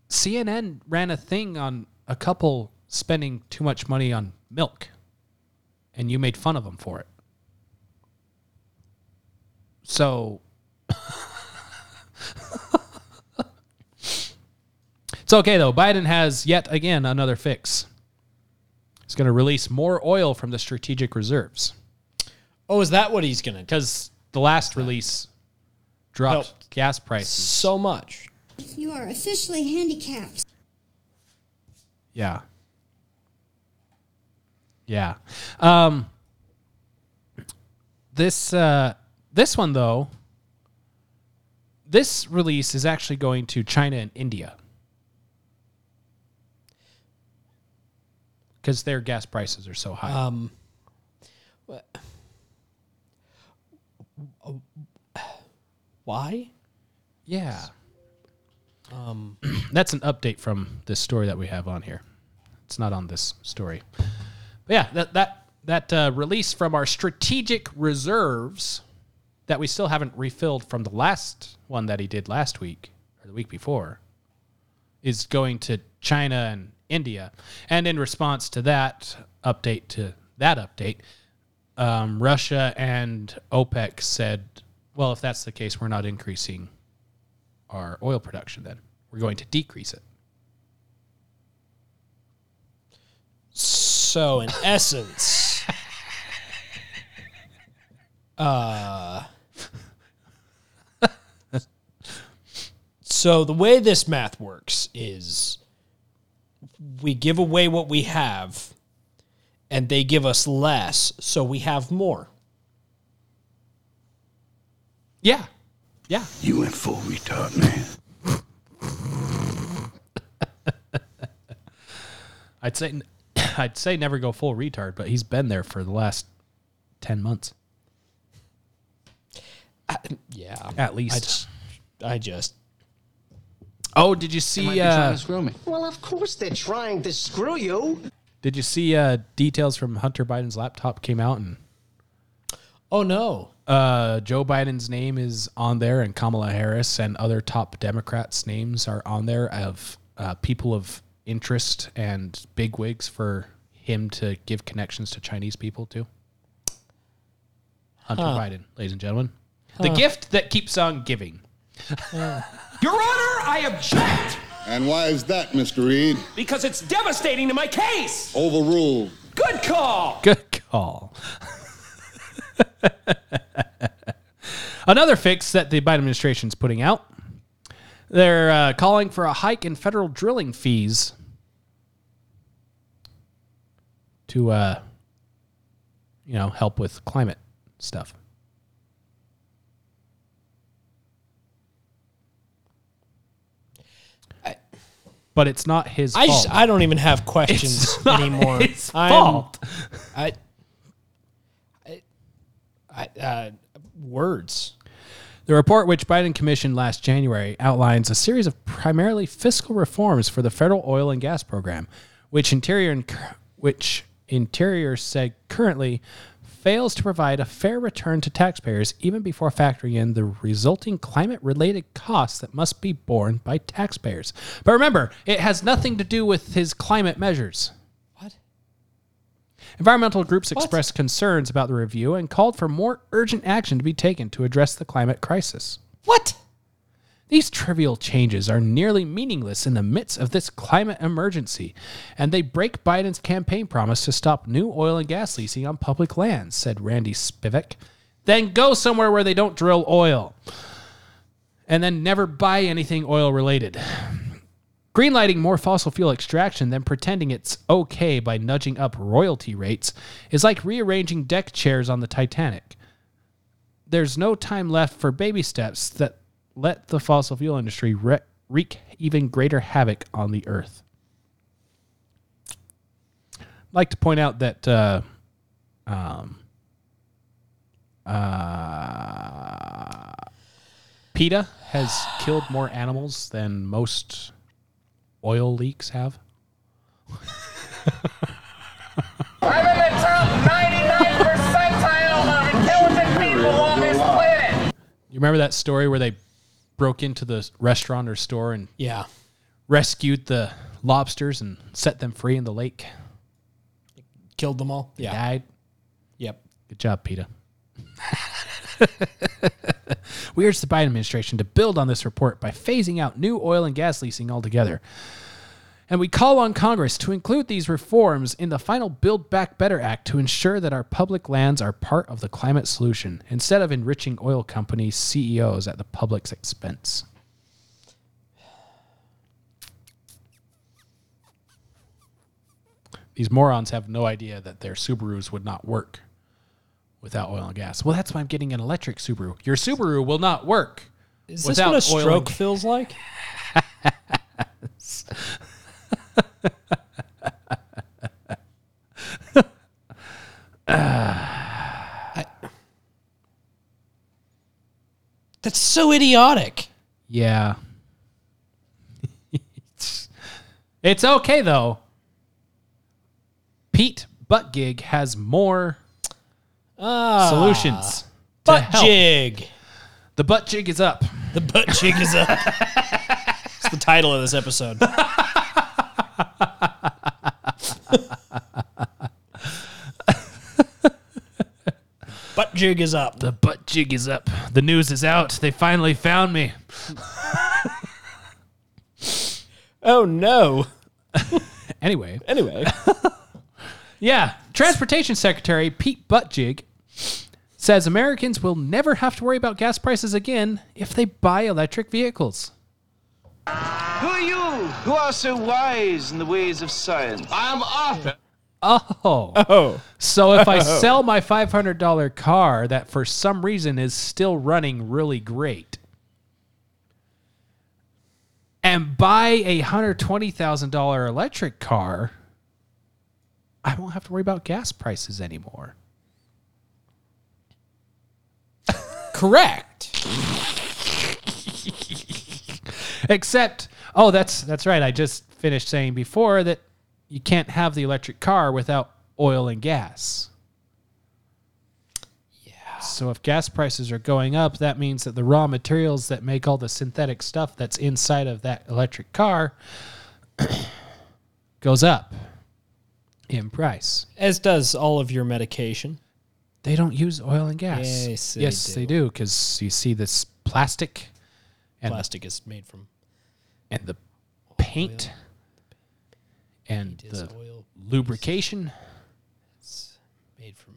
C N N ran a thing on a couple spending too much money on milk, and you made fun of them for it. So, it's okay, though. Biden has yet again another fix. He's going to release more oil from the strategic reserves. Oh, is that what he's going to do? Because the last release dropped Helped gas prices so much. You are officially handicapped. Yeah. Yeah. Um, this uh, this one, though, this release is actually going to China and India. Because their gas prices are so high. Um, what? Why? Yeah. Um, that's an update from this story that we have on here. It's not on this story. But yeah, that that that uh, release from our strategic reserves that we still haven't refilled from the last one that he did last week or the week before is going to China and India. And in response to that update to that update, um, Russia and OPEC said, well, if that's the case, we're not increasing our oil production then. We're going to decrease it. So, in essence, uh, so the way this math works is we give away what we have and they give us less, so we have more. Yeah. Yeah. You went full retard, man. I'd say I'd say never go full retard, but he's been there for the last ten months. Uh, yeah. At least. I just... I just oh, did you see... They might be uh, trying to screw me. Well, of course they're trying to screw you. Did you see uh, details from Hunter Biden's laptop came out and... Oh, no. Uh, Joe Biden's name is on there, and Kamala Harris and other top Democrats' names are on there of uh, people of interest and bigwigs for him to give connections to Chinese people, too. Hunter huh. Biden, ladies and gentlemen. Huh. The gift that keeps on giving. Uh. Your Honor, I object! And why is that, Mister Reed? Because it's devastating to my case! Overruled. Good call! Good call. Another fix that the Biden administration is putting out. They're uh, calling for a hike in federal drilling fees to, uh, you know, help with climate stuff. I, but it's not his I fault. Just, I don't even have questions it's anymore. It's his I'm, fault. I, I, I uh, words. The report, which Biden commissioned last January, outlines a series of primarily fiscal reforms for the federal oil and gas program, which Interior which Interior said currently fails to provide a fair return to taxpayers even before factoring in the resulting climate-related costs that must be borne by taxpayers. But remember, it has nothing to do with his climate measures. Environmental groups what? expressed concerns about the review and called for more urgent action to be taken to address the climate crisis. What? These trivial changes are nearly meaningless in the midst of this climate emergency, and they break Biden's campaign promise to stop new oil and gas leasing on public lands, said Randy Spivak. Then go somewhere where they don't drill oil, and then never buy anything oil-related. Greenlighting more fossil fuel extraction than pretending it's okay by nudging up royalty rates is like rearranging deck chairs on the Titanic. There's no time left for baby steps that let the fossil fuel industry re- wreak even greater havoc on the earth. I'd like to point out that uh, um, uh, PETA has killed more animals than most oil leaks have. I'm in the top ninety-nine percentile of intelligent people on this planet. You remember that story where they broke into the restaurant or store and yeah. rescued the lobsters and set them free in the lake? Killed them all? They yeah. died? Yep. Good job, PETA. We urge the Biden administration to build on this report by phasing out new oil and gas leasing altogether. And we call on Congress to include these reforms in the final Build Back Better Act to ensure that our public lands are part of the climate solution instead of enriching oil company C E Os at the public's expense. These morons have no idea that their Subarus would not work without oil and gas. Well, that's why I'm getting an electric Subaru. Your Subaru will not work. Is this what a stroke feels like? I, that's so idiotic. Yeah. it's, it's okay, though. Pete Buttigieg has more... Ah, solutions. Butt jig. The butt jig is up. The butt jig is up. It's the title of this episode. Butt jig is up. The butt jig is up. The news is out. They finally found me. Oh, no. Anyway. Anyway. Yeah, Transportation Secretary Pete Buttigieg says Americans will never have to worry about gas prices again if they buy electric vehicles. Who are you who are so wise in the ways of science? I'm Arthur. Oh. Oh. So if I sell my five hundred dollars car that for some reason is still running really great and buy a one hundred twenty thousand dollars electric car... I won't have to worry about gas prices anymore. Correct. Except, oh, that's that's right. I just finished saying before that you can't have the electric car without oil and gas. Yeah. So if gas prices are going up, that means that the raw materials that make all the synthetic stuff that's inside of that electric car goes up in price. As does all of your medication. They don't use oil and gas. Yes, they yes, do. They do, because you see this plastic. And plastic is made from... And the paint. Oil. And paint the oil lubrication. It's made from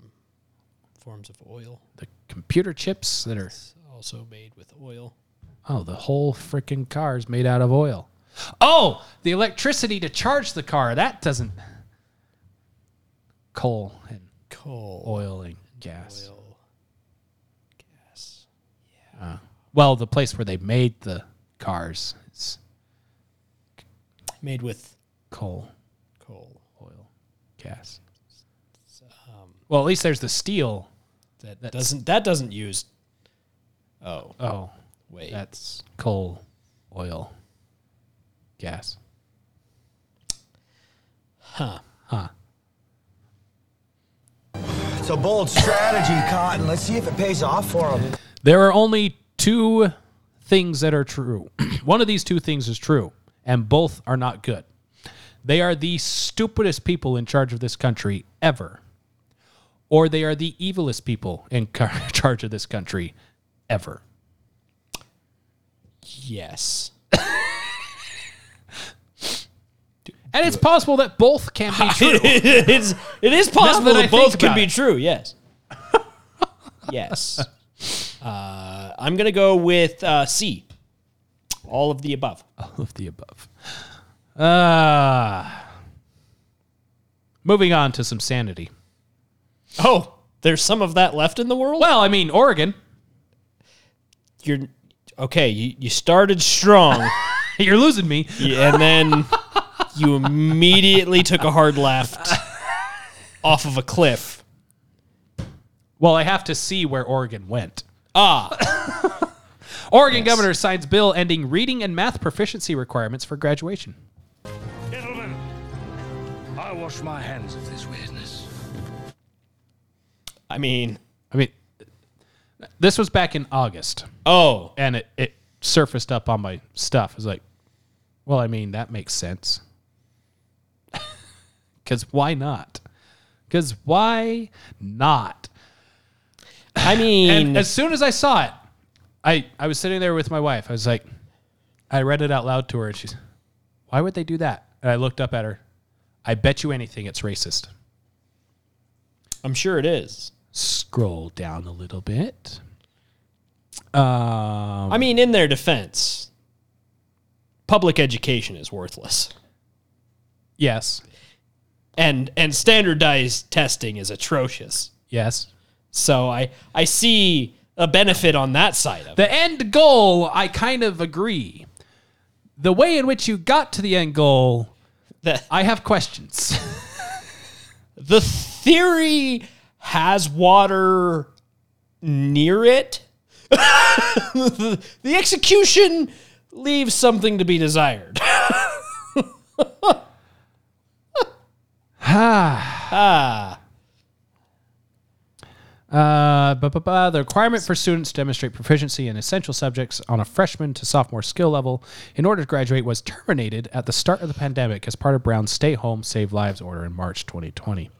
forms of oil. The computer chips that it's are... also made with oil. Oh, the whole freaking car is made out of oil. Oh, the electricity to charge the car. That doesn't... Coal and coal, oil and gas. Oil, gas. Yeah. Uh, well, the place where they made the cars is made with coal, coal, oil, gas. Uh, Well, at least there's the steel. That, that doesn't that doesn't use. Oh. Oh. Wait. That's coal, oil, gas. Huh. Huh. It's a bold strategy, Cotton. Let's see if it pays off for them. There are only two things that are true. One of these two things is true, and both are not good. They are the stupidest people in charge of this country ever, or they are the evilest people in car- charge of this country ever. Yes. And it's possible that both can be true. it, is, it is possible that, that both can be it. true, yes. Yes. Uh, I'm going to go with uh, C. All of the above. All of the above. Uh, moving on to some sanity. Oh, there's some of that left in the world? Well, I mean, Oregon. You're okay, you, you started strong. You're losing me. Yeah, and then you immediately took a hard left off of a cliff. Well, I have to see where Oregon went. Ah. Oregon yes. Governor signs bill ending reading and math proficiency requirements for graduation. Gentlemen, I wash my hands of this weirdness. I mean... I mean, this was back in August. Oh. And it, it surfaced up on my stuff. It was like, well, I mean, that makes sense. Because why not? Because why not? I mean... And as soon as I saw it, I, I was sitting there with my wife. I was like, I read it out loud to her, and she's, why would they do that? And I looked up at her. I bet you anything it's racist. I'm sure it is. Scroll down a little bit. Um, I mean, in their defense, public education is worthless. Yes. And and standardized testing is atrocious. Yes. So I, I see a benefit on that side of it. The end goal, I kind of agree. The way in which you got to the end goal, the, I have questions. The theory has water near it. the, the execution leaves something to be desired. ah. Uh, blah, blah, blah. The requirement for students to demonstrate proficiency in essential subjects on a freshman to sophomore skill level in order to graduate was terminated at the start of the pandemic as part of Brown's Stay Home, Save Lives order in March twenty twenty.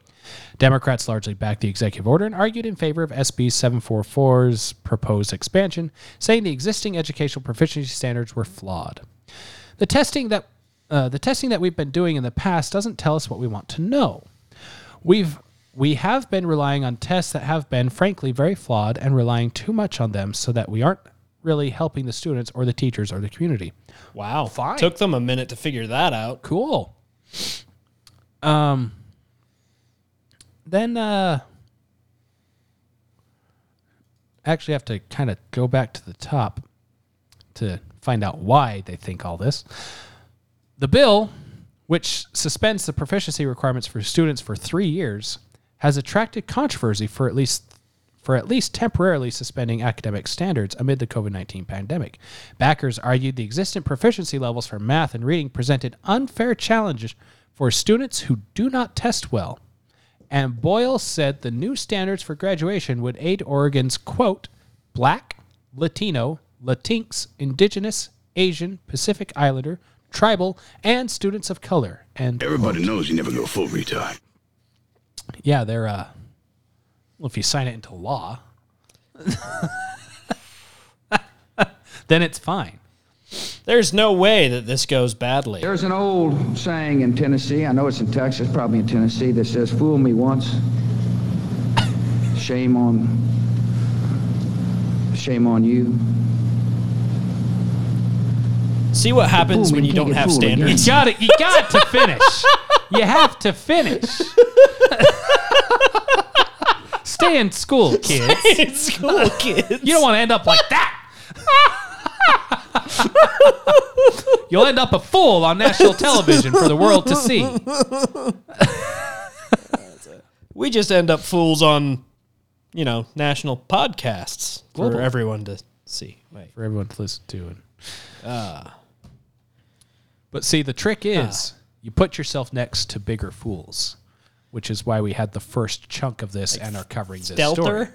Democrats largely backed the executive order and argued in favor of S B seven forty-four's proposed expansion, saying the existing educational proficiency standards were flawed. The testing that uh, the testing that we've been doing in the past doesn't tell us what we want to know. We've We have been relying on tests that have been, frankly, very flawed and relying too much on them so that we aren't really helping the students or the teachers or the community. Wow. Fine. Took them a minute to figure that out. Cool. Um. Then, uh, actually have to kind of go back to the top to find out why they think all this. The bill, which suspends the proficiency requirements for students for three years... has attracted controversy for at least for at least temporarily suspending academic standards amid the covid nineteen pandemic. Backers argued the existing proficiency levels for math and reading presented unfair challenges for students who do not test well. And Boyle said the new standards for graduation would aid Oregon's, quote, Black, Latino, Latinx, Indigenous, Asian, Pacific Islander, tribal, and students of color. And everybody knows you never go full retard. Yeah, they're, uh, well, if you sign it into law, then it's fine. There's no way that this goes badly. There's an old saying in Tennessee, I know it's in Texas, probably in Tennessee, that says, fool me once, shame on, shame on you. See what happens when you don't have standards. You got it. You got to finish. You have to finish. Stay in school, kids. Stay in school, kids. You don't want to end up like that. You'll end up a fool on national television for the world to see. we just end up fools on, you know, national podcasts Global. for everyone to see. Right. For everyone to listen to. And, uh, but see, the trick is uh, you put yourself next to bigger fools, which is why we had the first chunk of this like and are covering this Stelter?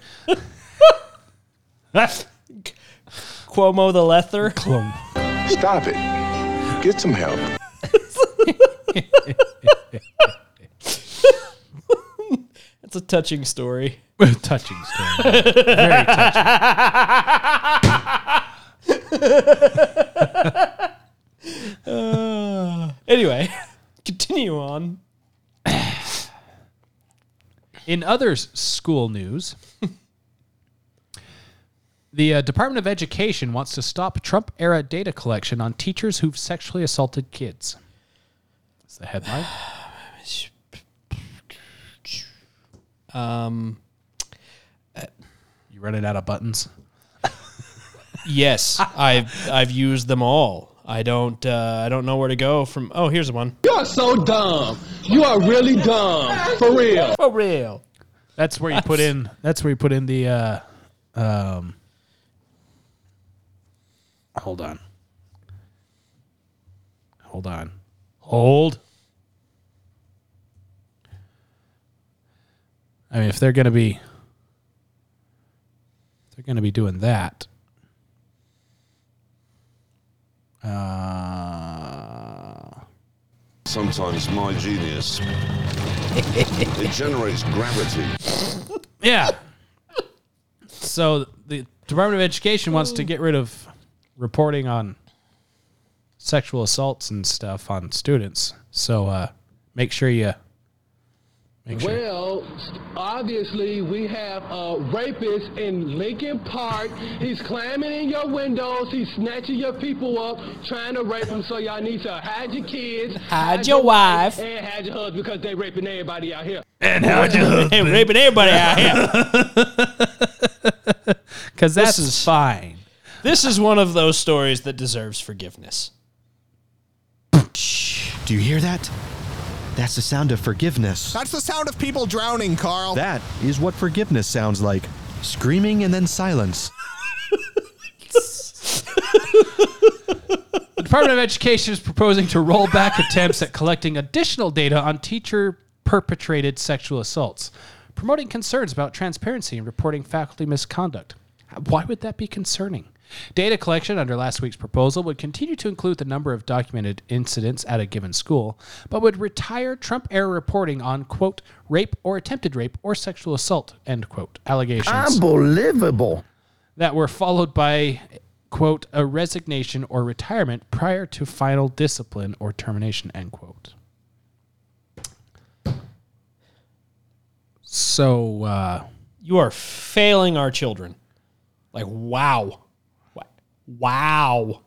story. Cuomo the Lether. Stop it. Get some help. That's a touching story. touching story. Very touching. uh, anyway, continue on. In other school news, the uh, Department of Education wants to stop Trump-era data collection on teachers who've sexually assaulted kids. That's the headline. um, you running out of buttons? Yes, I've I've used them all. I don't uh, I don't know where to go from. Oh, here's one. You are so dumb. You are really dumb. For real. For real. That's where you that's, put in that's where you put in the uh, um Hold on. Hold on. Hold. I mean, if they're going to be if they're going to be doing that, Uh... sometimes my genius it generates gravity. Yeah. So the Department of Education wants to get rid of reporting on sexual assaults and stuff on students. So uh, make sure you make sure. Well, obviously we have a rapist in Lincoln Park. He's climbing in your windows. He's snatching your people up, trying to rape them. So y'all need to hide your kids, hide, hide your, your wife, and hide your husband because they raping everybody out here. And hide your husband. They raping everybody out here. Because that's this is, fine. This is one of those stories that deserves forgiveness. Do you hear that? That's the sound of forgiveness. That's the sound of people drowning, Carl. That is what forgiveness sounds like. Screaming and then silence. The Department of Education is proposing to roll back attempts at collecting additional data on teacher-perpetrated sexual assaults, promoting concerns about transparency and reporting faculty misconduct. Why would that be concerning? Data collection under last week's proposal would continue to include the number of documented incidents at a given school, but would retire Trump-era reporting on, quote, rape or attempted rape or sexual assault, end quote, allegations. Unbelievable. That were followed by, quote, a resignation or retirement prior to final discipline or termination, end quote. So, uh... you are failing our children. Like, wow. Wow.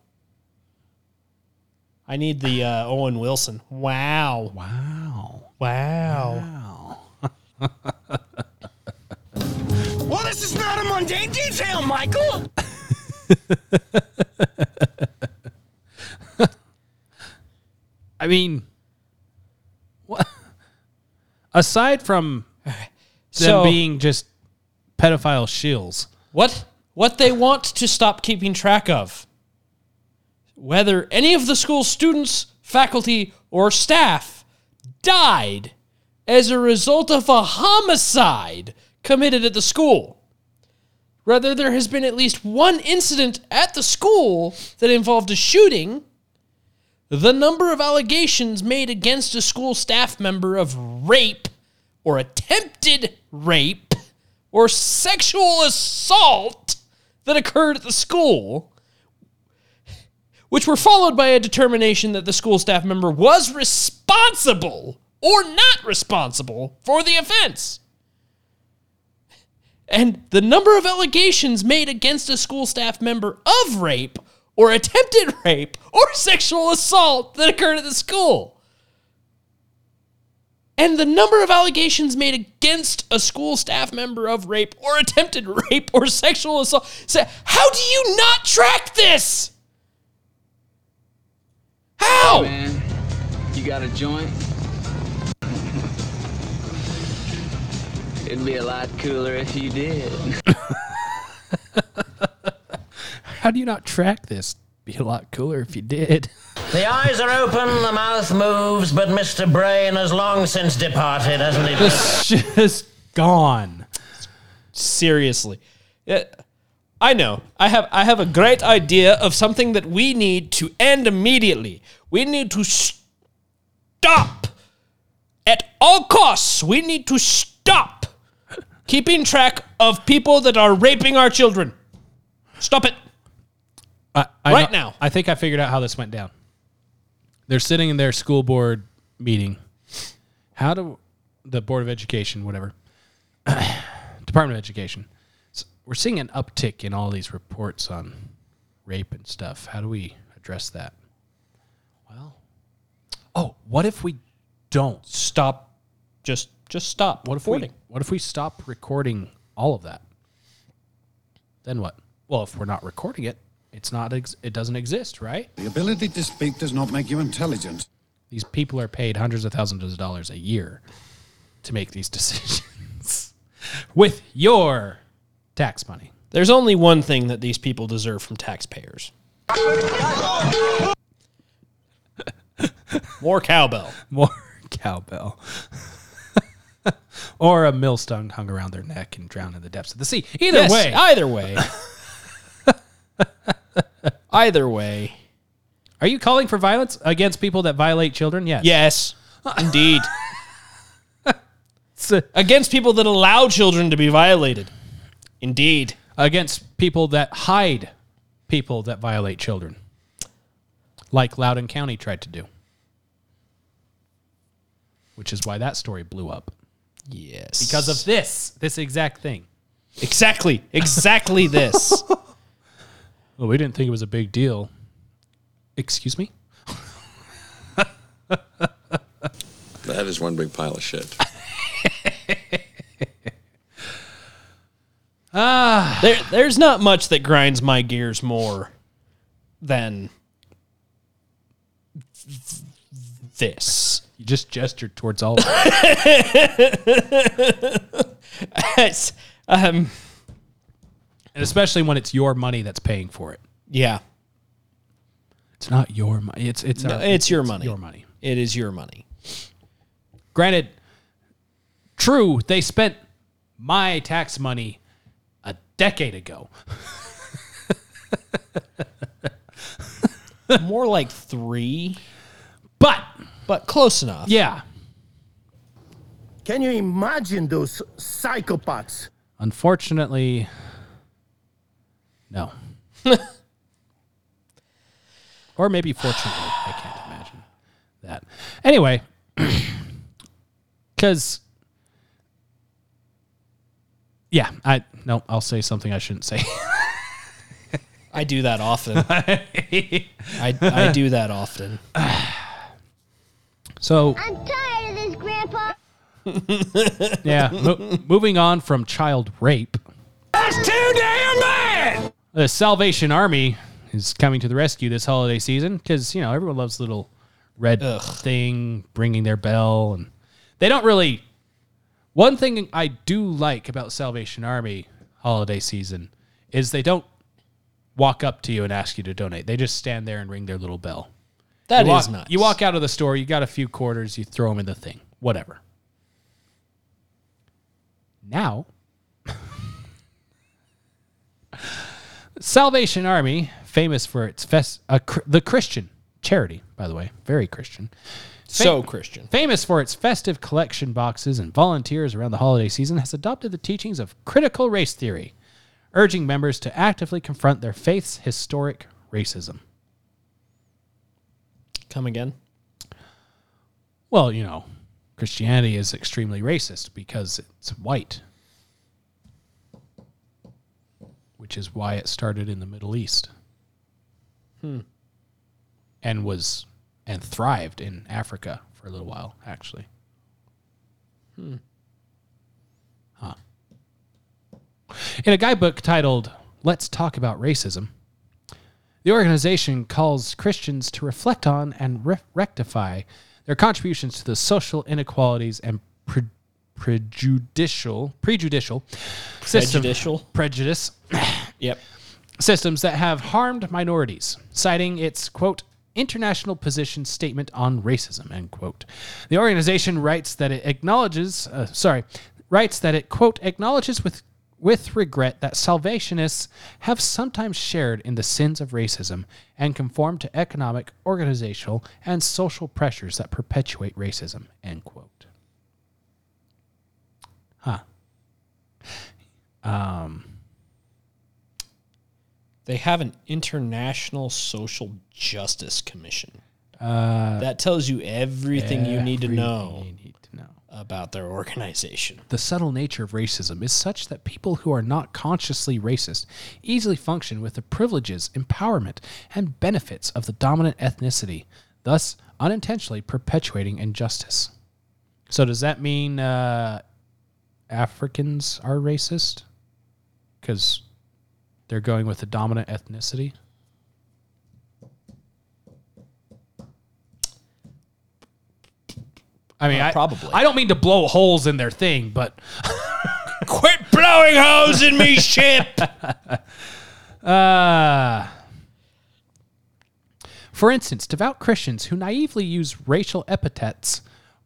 I need the uh, Owen Wilson. Wow. Wow. Wow. Wow. Well, this is not a mundane detail, Michael. I mean, what? Aside from them so, being just pedophile shills. What? What they want to stop keeping track of, whether any of the school's students, faculty, or staff died as a result of a homicide committed at the school. Rather, there has been at least one incident at the school that involved a shooting. The number of allegations made against a school staff member of rape or attempted rape or sexual assault that occurred at the school, which were followed by a determination that the school staff member was responsible or not responsible for the offense. And the number of allegations made against a school staff member of rape or attempted rape or sexual assault that occurred at the school. And the number of allegations made against a school staff member of rape or attempted rape or sexual assault. So how do you not track this? How? Hey man, you got a joint? It'd be a lot cooler if you did. How do you not track this? Be a lot cooler if you did. The eyes are open, the mouth moves, but Mister Brain has long since departed, hasn't he? It's just gone. Seriously. Yeah. I know. I have I have a great idea of something that we need to end immediately. We need to stop. At all costs, we need to stop keeping track of people that are raping our children. Stop it. I, I right now. I think I figured out how this went down. They're sitting in their school board meeting. How do the Board of Education, whatever, Department of Education. We're seeing an uptick in all these reports on rape and stuff. How do we address that? Well, oh, what if we don't stop? Just, just stop. What if recording? we? What if we stop recording all of that? Then what? Well, if we're not recording it, it's not. Ex- it doesn't exist, right? The ability to speak does not make you intelligent. These people are paid hundreds of thousands of dollars a year to make these decisions with your tax money. There's only one thing that these people deserve from taxpayers. More cowbell. More cowbell. Or a millstone hung around their neck and drowned in the depths of the sea. Either yes, way. Either way. Either way. Are you calling for violence against people that violate children? Yes. Yes. Indeed. a- against people that allow children to be violated. Indeed. Against people that hide people that violate children. Like Loudoun County tried to do. Which is why that story blew up. Yes. Because of this. This exact thing. Exactly. Exactly this. Well, we didn't think it was a big deal. Excuse me? That is one big pile of shit. Ah, there, there's not much that grinds my gears more than this. You just gestured towards all of it. um, and especially when it's your money that's paying for it. Yeah. It's not your money. It's it's, no, our, it's, it's your it's money. Your money. It is your money. Granted, true, they spent my tax money decade ago. More like three. But but close enough. Yeah. Can you imagine those psychopaths? Unfortunately, no. Or maybe fortunately, I can't imagine that. Anyway, because yeah, I no, I'll say something I shouldn't say. I do that often. I I do that often. So I'm tired of this, Grandpa. Yeah, mo- moving on from child rape. That's too damn bad. The Salvation Army is coming to the rescue this holiday season because you know everyone loves the little red Ugh. thing, ringing their bell, and they don't really. One thing I do like about Salvation Army holiday season is they don't walk up to you and ask you to donate. They just stand there and ring their little bell. That you is walk, nice. You walk out of the store, you got a few quarters, you throw them in the thing, whatever. Now, Salvation Army, famous for its fest, uh, cr- the Christian charity, by the way, very Christian. Fam- so Christian. Famous for its festive collection boxes and volunteers around the holiday season, has adopted the teachings of critical race theory, urging members to actively confront their faith's historic racism. Come again? Well, you know, Christianity is extremely racist because it's white, which is why it started in the Middle East. Hmm. And was... And thrived in Africa for a little while, actually. Hmm. Huh. In a guidebook titled, Let's Talk About Racism, the organization calls Christians to reflect on and re- rectify their contributions to the social inequalities and pre- prejudicial, prejudicial, system, prejudicial, prejudice, yep, systems that have harmed minorities, citing its, quote, international position statement on racism, end quote. The organization writes that it acknowledges, uh, sorry, writes that it, quote, acknowledges with with regret that salvationists have sometimes shared in the sins of racism and conformed to economic, organizational, and social pressures that perpetuate racism, end quote. Huh. Um, they have an International Social Justice Commission. Uh, that tells you everything, everything you need to know. You need to know. About their organization. The subtle nature of racism is such that people who are not consciously racist easily function with the privileges, empowerment, and benefits of the dominant ethnicity, thus unintentionally perpetuating injustice. So does that mean uh, Africans are racist? Because they're going with the dominant ethnicity? I mean, uh, I, probably. I don't mean to blow holes in their thing, but quit blowing holes in me, shit. Uh, for instance, devout Christians who naively use racial epithets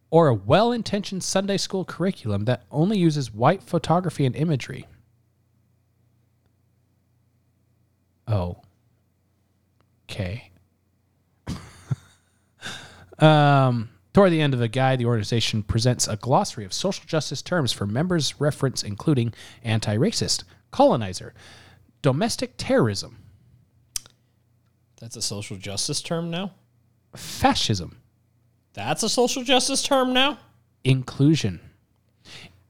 or a well-intentioned Sunday school curriculum that only uses white photography and imagery. Oh. Okay. um... Toward the end of the guide, the organization presents a glossary of social justice terms for members' reference, including anti-racist, colonizer, domestic terrorism. That's a social justice term now? Fascism. That's a social justice term now? Inclusion.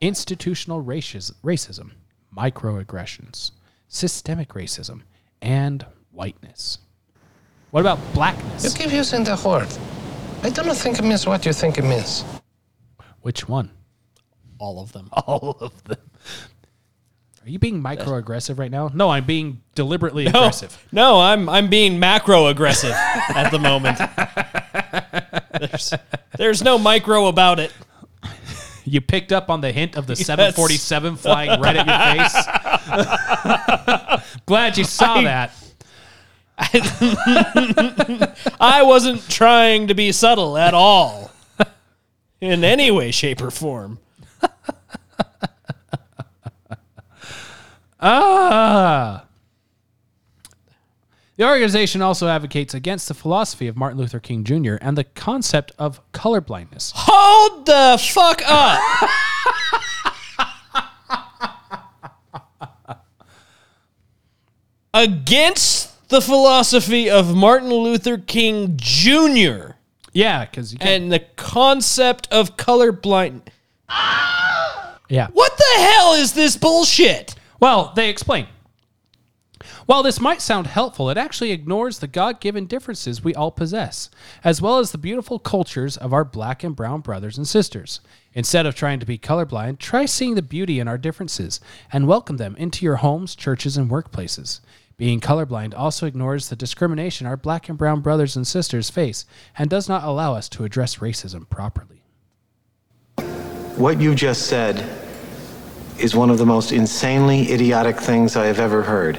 Institutional racism, microaggressions, systemic racism, and whiteness. What about blackness? You keep using the word. I don't think it means what you think it means. Which one? All of them. All of them. Are you being microaggressive right now? No, I'm being deliberately no, aggressive. No, I'm I'm being macroaggressive at the moment. There's, there's no micro about it. You picked up on the hint of the yes. seven forty-seven flying right at your face. Glad you saw I, that. I wasn't trying to be subtle at all in any way, shape, or form. Ah. The organization also advocates against the philosophy of Martin Luther King Junior and the concept of colorblindness. Hold the fuck up! Against the philosophy of Martin Luther King Junior Yeah, because you can't. And the concept of colorblind. Yeah. What the hell is this bullshit? Well, they explain. While this might sound helpful, it actually ignores the God-given differences we all possess, as well as the beautiful cultures of our black and brown brothers and sisters. Instead of trying to be colorblind, try seeing the beauty in our differences and welcome them into your homes, churches, and workplaces. Being colorblind also ignores the discrimination our black and brown brothers and sisters face and does not allow us to address racism properly. What you just said is one of the most insanely idiotic things I have ever heard.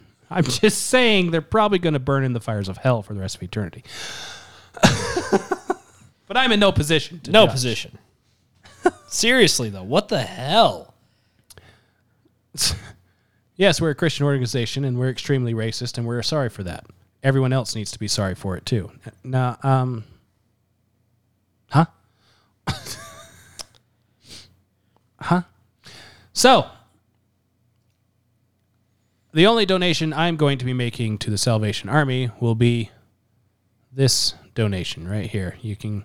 I'm just saying they're probably going to burn in the fires of hell for the rest of eternity. But I'm in no position to No judge. position. Seriously, though, what the hell? Yes, we're a Christian organization, and we're extremely racist, and we're sorry for that. Everyone else needs to be sorry for it, too. Now, um... Huh? Huh? So, the only donation I'm going to be making to the Salvation Army will be this donation right here. You can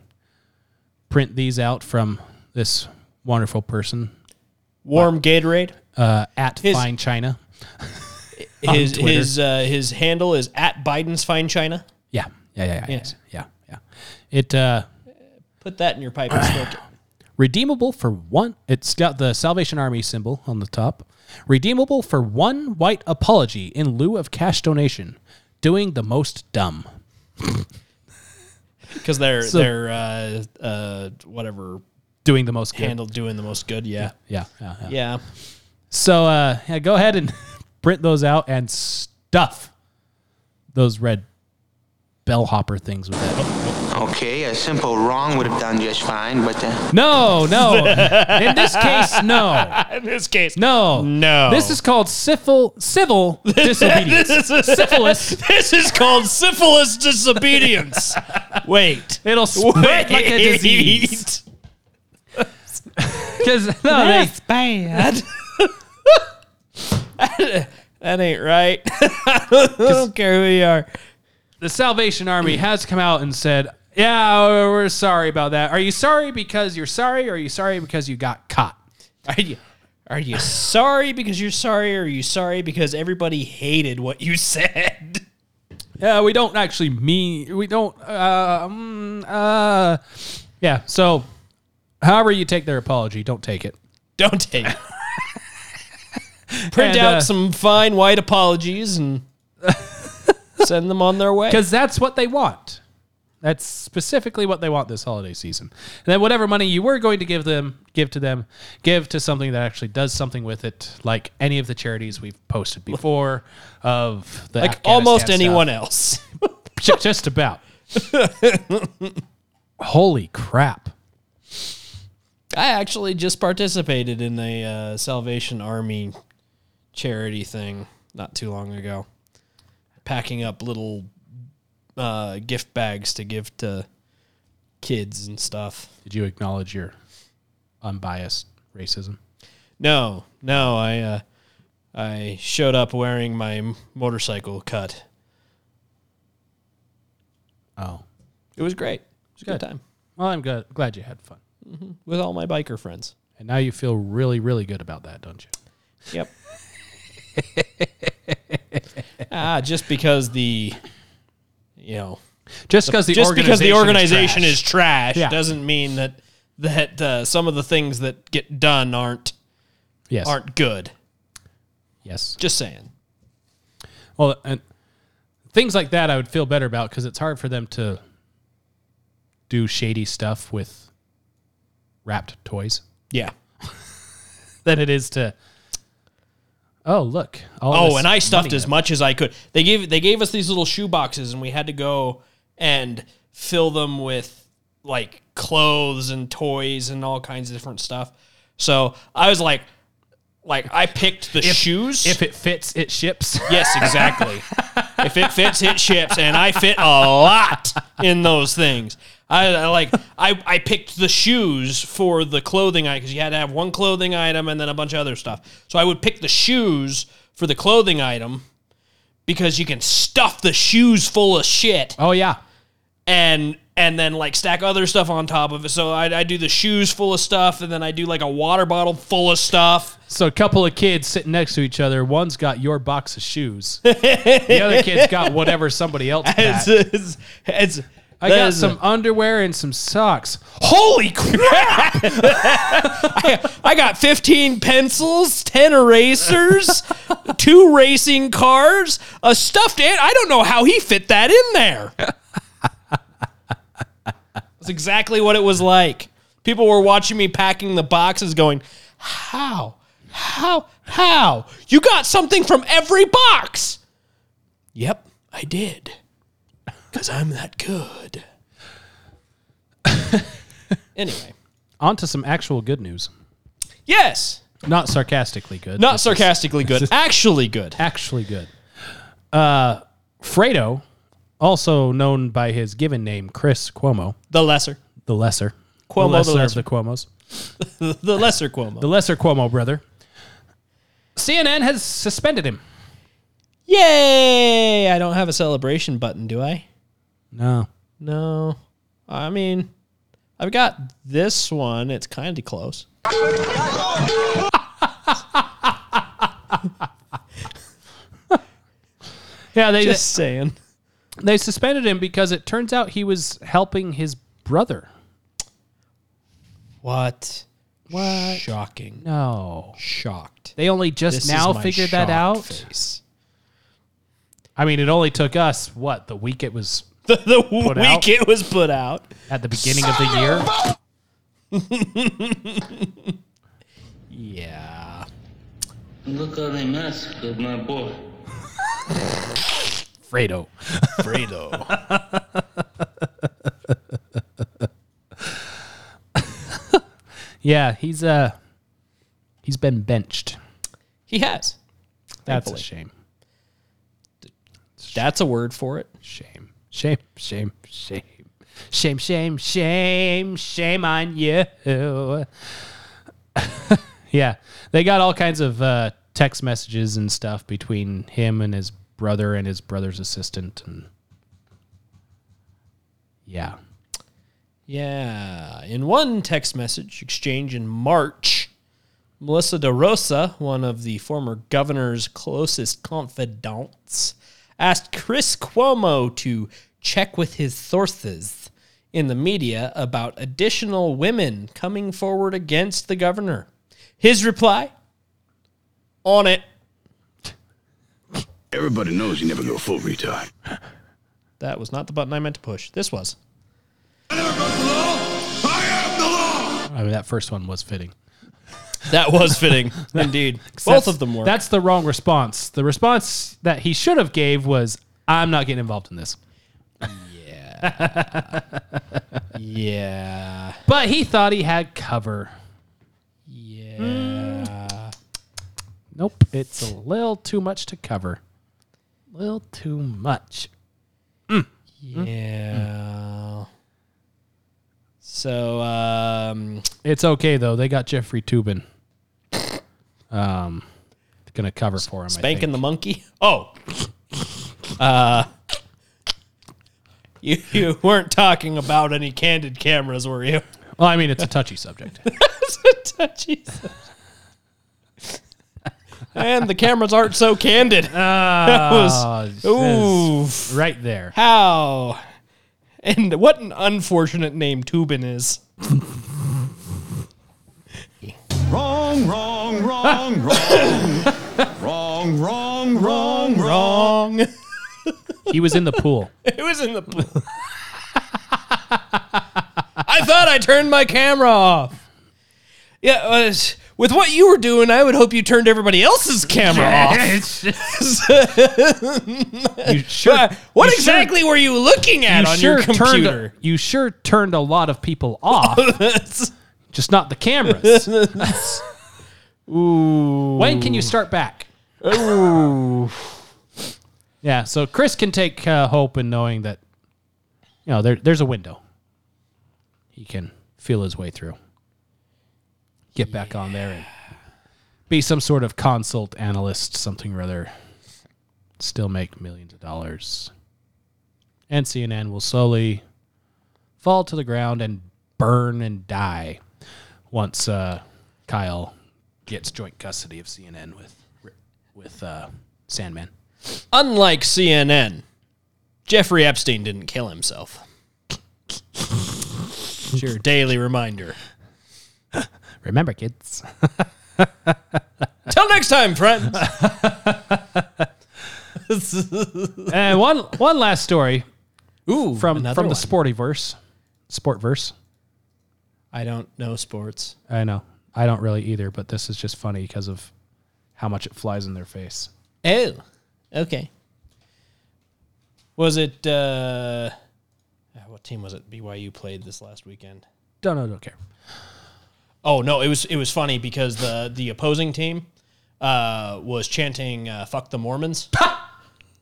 print these out from this wonderful person. Warm Gatorade? uh, at his, Fine China. his his uh, his handle is at Biden's Fine China. Yeah, yeah, yeah, yeah, yeah. Yes. yeah, yeah. It uh, put that in your pipe and smoke it. Redeemable for one. It's got the Salvation Army symbol on the top. Redeemable for one white apology in lieu of cash donation. Doing the most dumb. Because they're so, they're uh, uh, whatever doing the most good. handled doing the most good. Yeah, yeah, yeah, yeah. yeah. So uh, yeah, go ahead and print those out and stuff those red bellhopper things with it. Okay, a simple wrong would have done just fine, but uh... no, no. In this case, no. In this case, no, no. This is called civil civil disobedience. this is, syphilis. This is called syphilis disobedience. Wait, it'll spread Wait. like a disease. Because no, that's they, bad. that, that ain't right. I don't care who you are. The Salvation Army has come out and said, yeah, we're sorry about that. Are you sorry because you're sorry, or are you sorry because you got caught? Are you, are you sorry because you're sorry, or are you sorry because everybody hated what you said? Yeah, we don't actually mean, we don't, uh, um, uh, yeah, so however you take their apology, don't take it. Don't take it. Print and, out uh, some fine white apologies and... send them on their way. Because that's what they want. That's specifically what they want this holiday season. And then whatever money you were going to give them, give to them, give to something that actually does something with it, like any of the charities we've posted before of the like almost anyone else. Just about. Holy crap. I actually just participated in a uh, Salvation Army charity thing not too long ago. Packing up little uh, gift bags to give to kids and stuff. Did you acknowledge your unbiased racism? No, no. I uh, I showed up wearing my motorcycle cut. Oh, it was great. It was a good, good time. Well, I'm glad, glad you had fun mm-hmm. with all my biker friends. And now you feel really, really good about that, don't you? Yep. Ah, just because the, you know, just because the, the just because the organization is trash, is trash yeah. doesn't mean that that uh, some of the things that get done aren't yes. aren't good. Yes, just saying. Well, and things like that, I would feel better about because it's hard for them to do shady stuff with wrapped toys. Yeah, than it is to. Oh, look. All oh, and I stuffed as much as I could. They gave they gave us these little shoe boxes, and we had to go and fill them with, like, clothes and toys and all kinds of different stuff. So I was like, like I picked the if, shoes. If it fits, it ships. Yes, exactly. If it fits, it ships, and I fit a lot in those things. I, I like I, I picked the shoes for the clothing item because you had to have one clothing item and then a bunch of other stuff. So I would pick the shoes for the clothing item because you can stuff the shoes full of shit. Oh yeah, and and then like stack other stuff on top of it. So I I do the shoes full of stuff and then I do like a water bottle full of stuff. So a couple of kids sitting next to each other. One's got your box of shoes. The other kid's got whatever somebody else has. It's, it's, it's I that got some a, underwear and some socks. Holy crap! I, I got fifteen pencils, ten erasers, two racing cars, a stuffed ant. I don't know how he fit that in there. That's exactly what it was like. People were watching me packing the boxes going, how? How? How? You got something from every box! Yep, I did. Because I'm that good. Anyway. On to some actual good news. Yes. Not sarcastically good. Not sarcastically is, good. Actually good. Actually good. Uh, Fredo, also known by his given name, Chris Cuomo. The lesser. The lesser. Cuomo the lesser. The lesser of the Cuomos. The lesser Cuomo. The lesser Cuomo, brother. C N N has suspended him. Yay! I don't have a celebration button, do I? No. No. I mean, I've got this one. It's kind of close. Yeah, they just they, saying they suspended him because it turns out he was helping his brother. What? What? Shocking. No. Shocked. They only just this now figured that out. Face. I mean, it only took us what the week it was the, the put week out? It was put out at the beginning Son of the year. Yeah. Look at the mask of my boy. Fredo. Fredo. Yeah, he's uh, he's been benched. He has. That's Thankfully. a shame. That's a word for it. Shame. Shame, shame, shame. Shame, shame, shame, shame on you. Yeah, they got all kinds of uh, text messages and stuff between him and his brother and his brother's assistant. And yeah. Yeah. In one text message exchange in March, Melissa DeRosa, one of the former governor's closest confidants, asked Chris Cuomo to check with his sources in the media about additional women coming forward against the governor. His reply? On it. Everybody knows you never go full retard. That was not the button I meant to push. This was. I never broke the law. I am the law. I mean, that first one was fitting. That was fitting, indeed. Both of them were. That's the wrong response. The response that he should have gave was, I'm not getting involved in this. Yeah. Yeah. But he thought he had cover. Yeah. Mm. Nope. It's a little too much to cover. A little too much. Mm. Yeah. Mm. So, um... It's okay, though. They got Jeffrey Toobin. Um, gonna cover for him, spanking I think. The monkey? Oh. Uh... You, you weren't talking about any candid cameras, were you? Well, I mean, it's a touchy subject. It's a touchy subject. And the cameras aren't so candid. Oh, that was... Oof. Right there. How... And what an unfortunate name Toobin is. Wrong, wrong, wrong, wrong. Wrong, wrong, wrong, wrong. He was in the pool. He was in the pool. I thought I turned my camera off. Yeah, uh, with what you were doing, I would hope you turned everybody else's camera off. You sure, what you exactly sure, were you looking at you on sure your computer? Turned, you sure turned a lot of people off. Just not the cameras. Ooh. When can you start back? Ooh. Yeah, so Chris can take uh, hope in knowing that, you know, there, there's a window. He can feel his way through. Get back yeah. on there and be some sort of consult analyst, something or other. Still make millions of dollars. And C N N will slowly fall to the ground and burn and die once uh, Kyle gets joint custody of C N N with with uh, Sandman. Unlike C N N, Jeffrey Epstein didn't kill himself. It's your daily reminder. Remember, kids. Till next time, friends. And one one last story. Ooh, from from the sportiverse, sportverse. I don't know sports. I know I don't really either, but this is just funny because of how much it flies in their face. Oh, okay. Was it uh, what team was it? B Y U played this last weekend. Don't know. Don't care. Oh no! It was it was funny because the the opposing team uh, was chanting uh, "fuck the Mormons"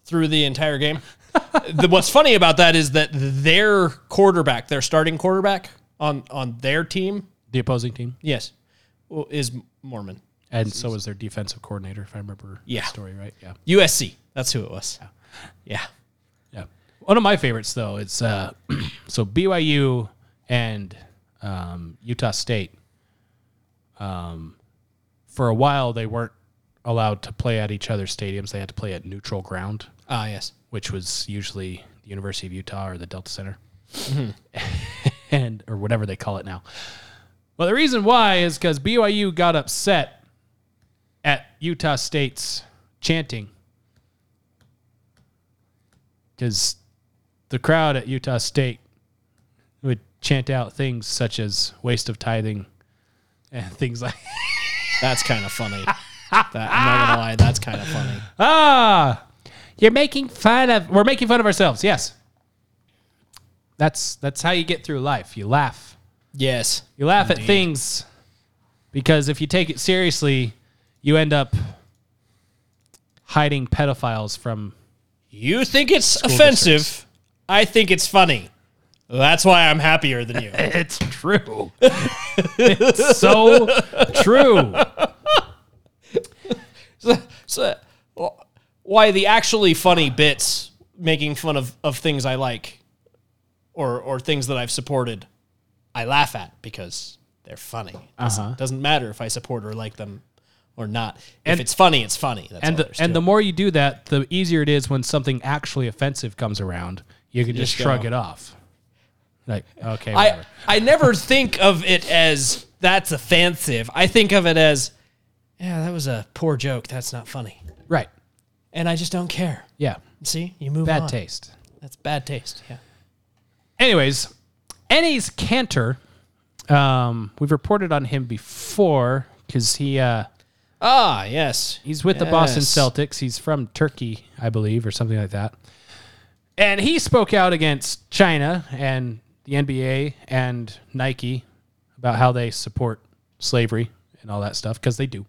through the entire game. The, what's funny about that is that their quarterback, their starting quarterback on, on their team, the opposing team, yes, well, is Mormon, and so is their defensive coordinator. If I remember yeah. the story right, yeah, U S C. That's who it was. Yeah, yeah. yeah. One of my favorites though is uh, so B Y U and um, Utah State. Um, for a while, they weren't allowed to play at each other's stadiums. They had to play at neutral ground. Ah, uh, yes. Which was usually the University of Utah or the Delta Center. Mm-hmm. and or whatever they call it now. Well, the reason why is because B Y U got upset at Utah State's chanting. Because the crowd at Utah State would chant out things such as waste of tithing and things like That's kind of funny. That, I'm not going to lie. That's kind of funny. Ah, you're making fun of... We're making fun of ourselves, yes. That's that's how you get through life. You laugh. Yes. You laugh indeed. At things because if you take it seriously, you end up hiding pedophiles from... You think it's offensive. Districts. I think it's funny. That's why I'm happier than you. It's true. It's so true. So, so, well, why the actually funny bits making fun of, of things I like or or things that I've supported, I laugh at because they're funny. Uh-huh. It doesn't matter if I support or like them or not. And, if it's funny, it's funny. That's and the, and it. The more you do that, the easier it is when something actually offensive comes around. You can just, just shrug go. It off. Like, okay, whatever. I, I never think of it as that's offensive. I think of it as, yeah, that was a poor joke. That's not funny. Right. And I just don't care. Yeah. See? You move bad on. Bad taste. That's bad taste, yeah. Anyways, Ennis Cantor, um, we've reported on him before because he... Uh, ah, yes. He's with yes. the Boston Celtics. He's from Turkey, I believe, or something like that. And he spoke out against China and the N B A and Nike about how they support slavery and all that stuff, because they do.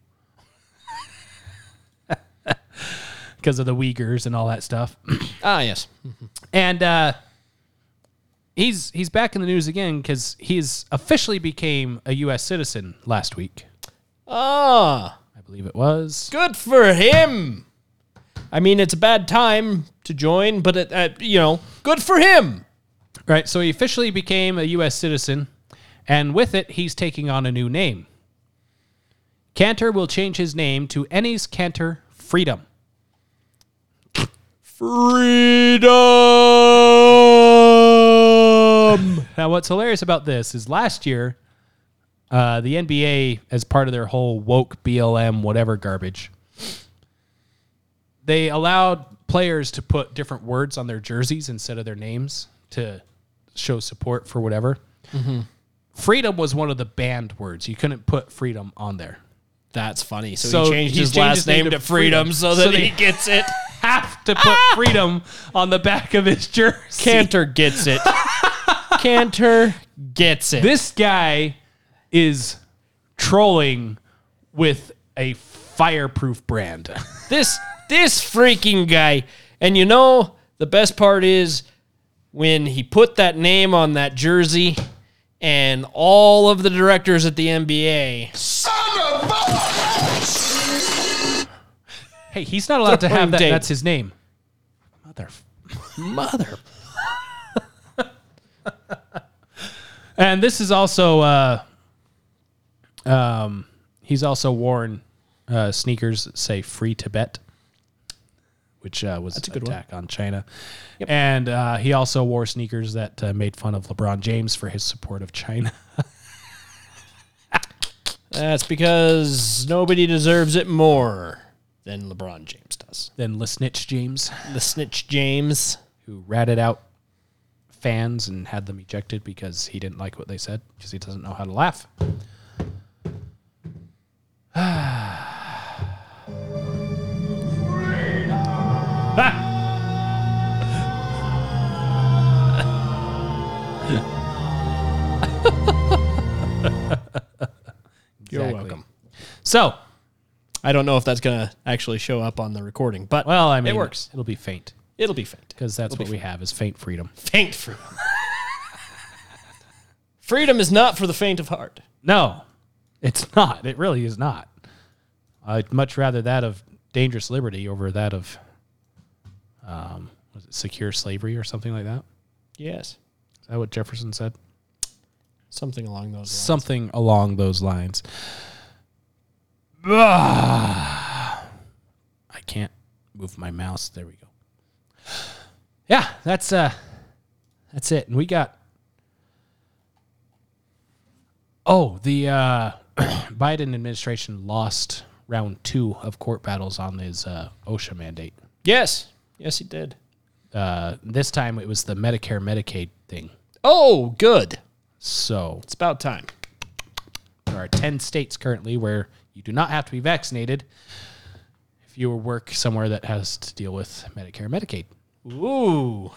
Because of the Uyghurs and all that stuff. Ah, yes. And uh, he's he's back in the news again because he's officially became a U S citizen last week. Ah. I believe it was. Good for him. I mean, it's a bad time to join, but, it, uh, you know, good for him. Right, so he officially became a U S citizen, and with it, he's taking on a new name. Cantor will change his name to Ennis Cantor Freedom. Freedom! Now, what's hilarious about this is last year, uh, the N B A, as part of their whole woke B L M whatever garbage... They allowed players to put different words on their jerseys instead of their names to show support for whatever. Mm-hmm. Freedom was one of the banned words. You couldn't put freedom on there. That's funny. So, so he changed his last his name, name to Freedom, freedom so that so he gets it. Have to put freedom on the back of his jersey. Cantor gets it. Cantor gets it. This guy is trolling with a fireproof brand. This... This freaking guy. And you know, the best part is when he put that name on that jersey and all of the directors at the N B A. Son of a bitch! Hey, he's not allowed to have that. That's his name. Mother. Mother. And this is also, uh, um, he's also worn uh, sneakers that say Free Tibet. Which uh, was an attack one. On China. Yep. And uh, he also wore sneakers that uh, made fun of LeBron James for his support of China. That's because nobody deserves it more than LeBron James does. Than Le Snitch James. Le Snitch James. Who ratted out fans and had them ejected because he didn't like what they said. Because he doesn't know how to laugh. Ah. You're welcome. So, I don't know if that's going to actually show up on the recording, but well, I mean, it works. It'll be faint. It'll be faint. Because that's what we have is faint freedom. Faint freedom. Freedom is not for the faint of heart. No, it's not. It really is not. I'd much rather that of dangerous liberty over that of um, was it secure slavery or something like that? Yes. Is that what Jefferson said? Something along those lines. Something along those lines. I can't move my mouse. There we go. yeah, that's uh, that's it. And we got oh the uh, Biden administration lost round two of court battles on his uh, OSHA mandate. Yes, yes, he did. Uh, this time it was the Medicare Medicaid thing. Oh, good. So it's about time. There are ten states currently where you do not have to be vaccinated if you work somewhere that has to deal with Medicare Medicaid. Ooh,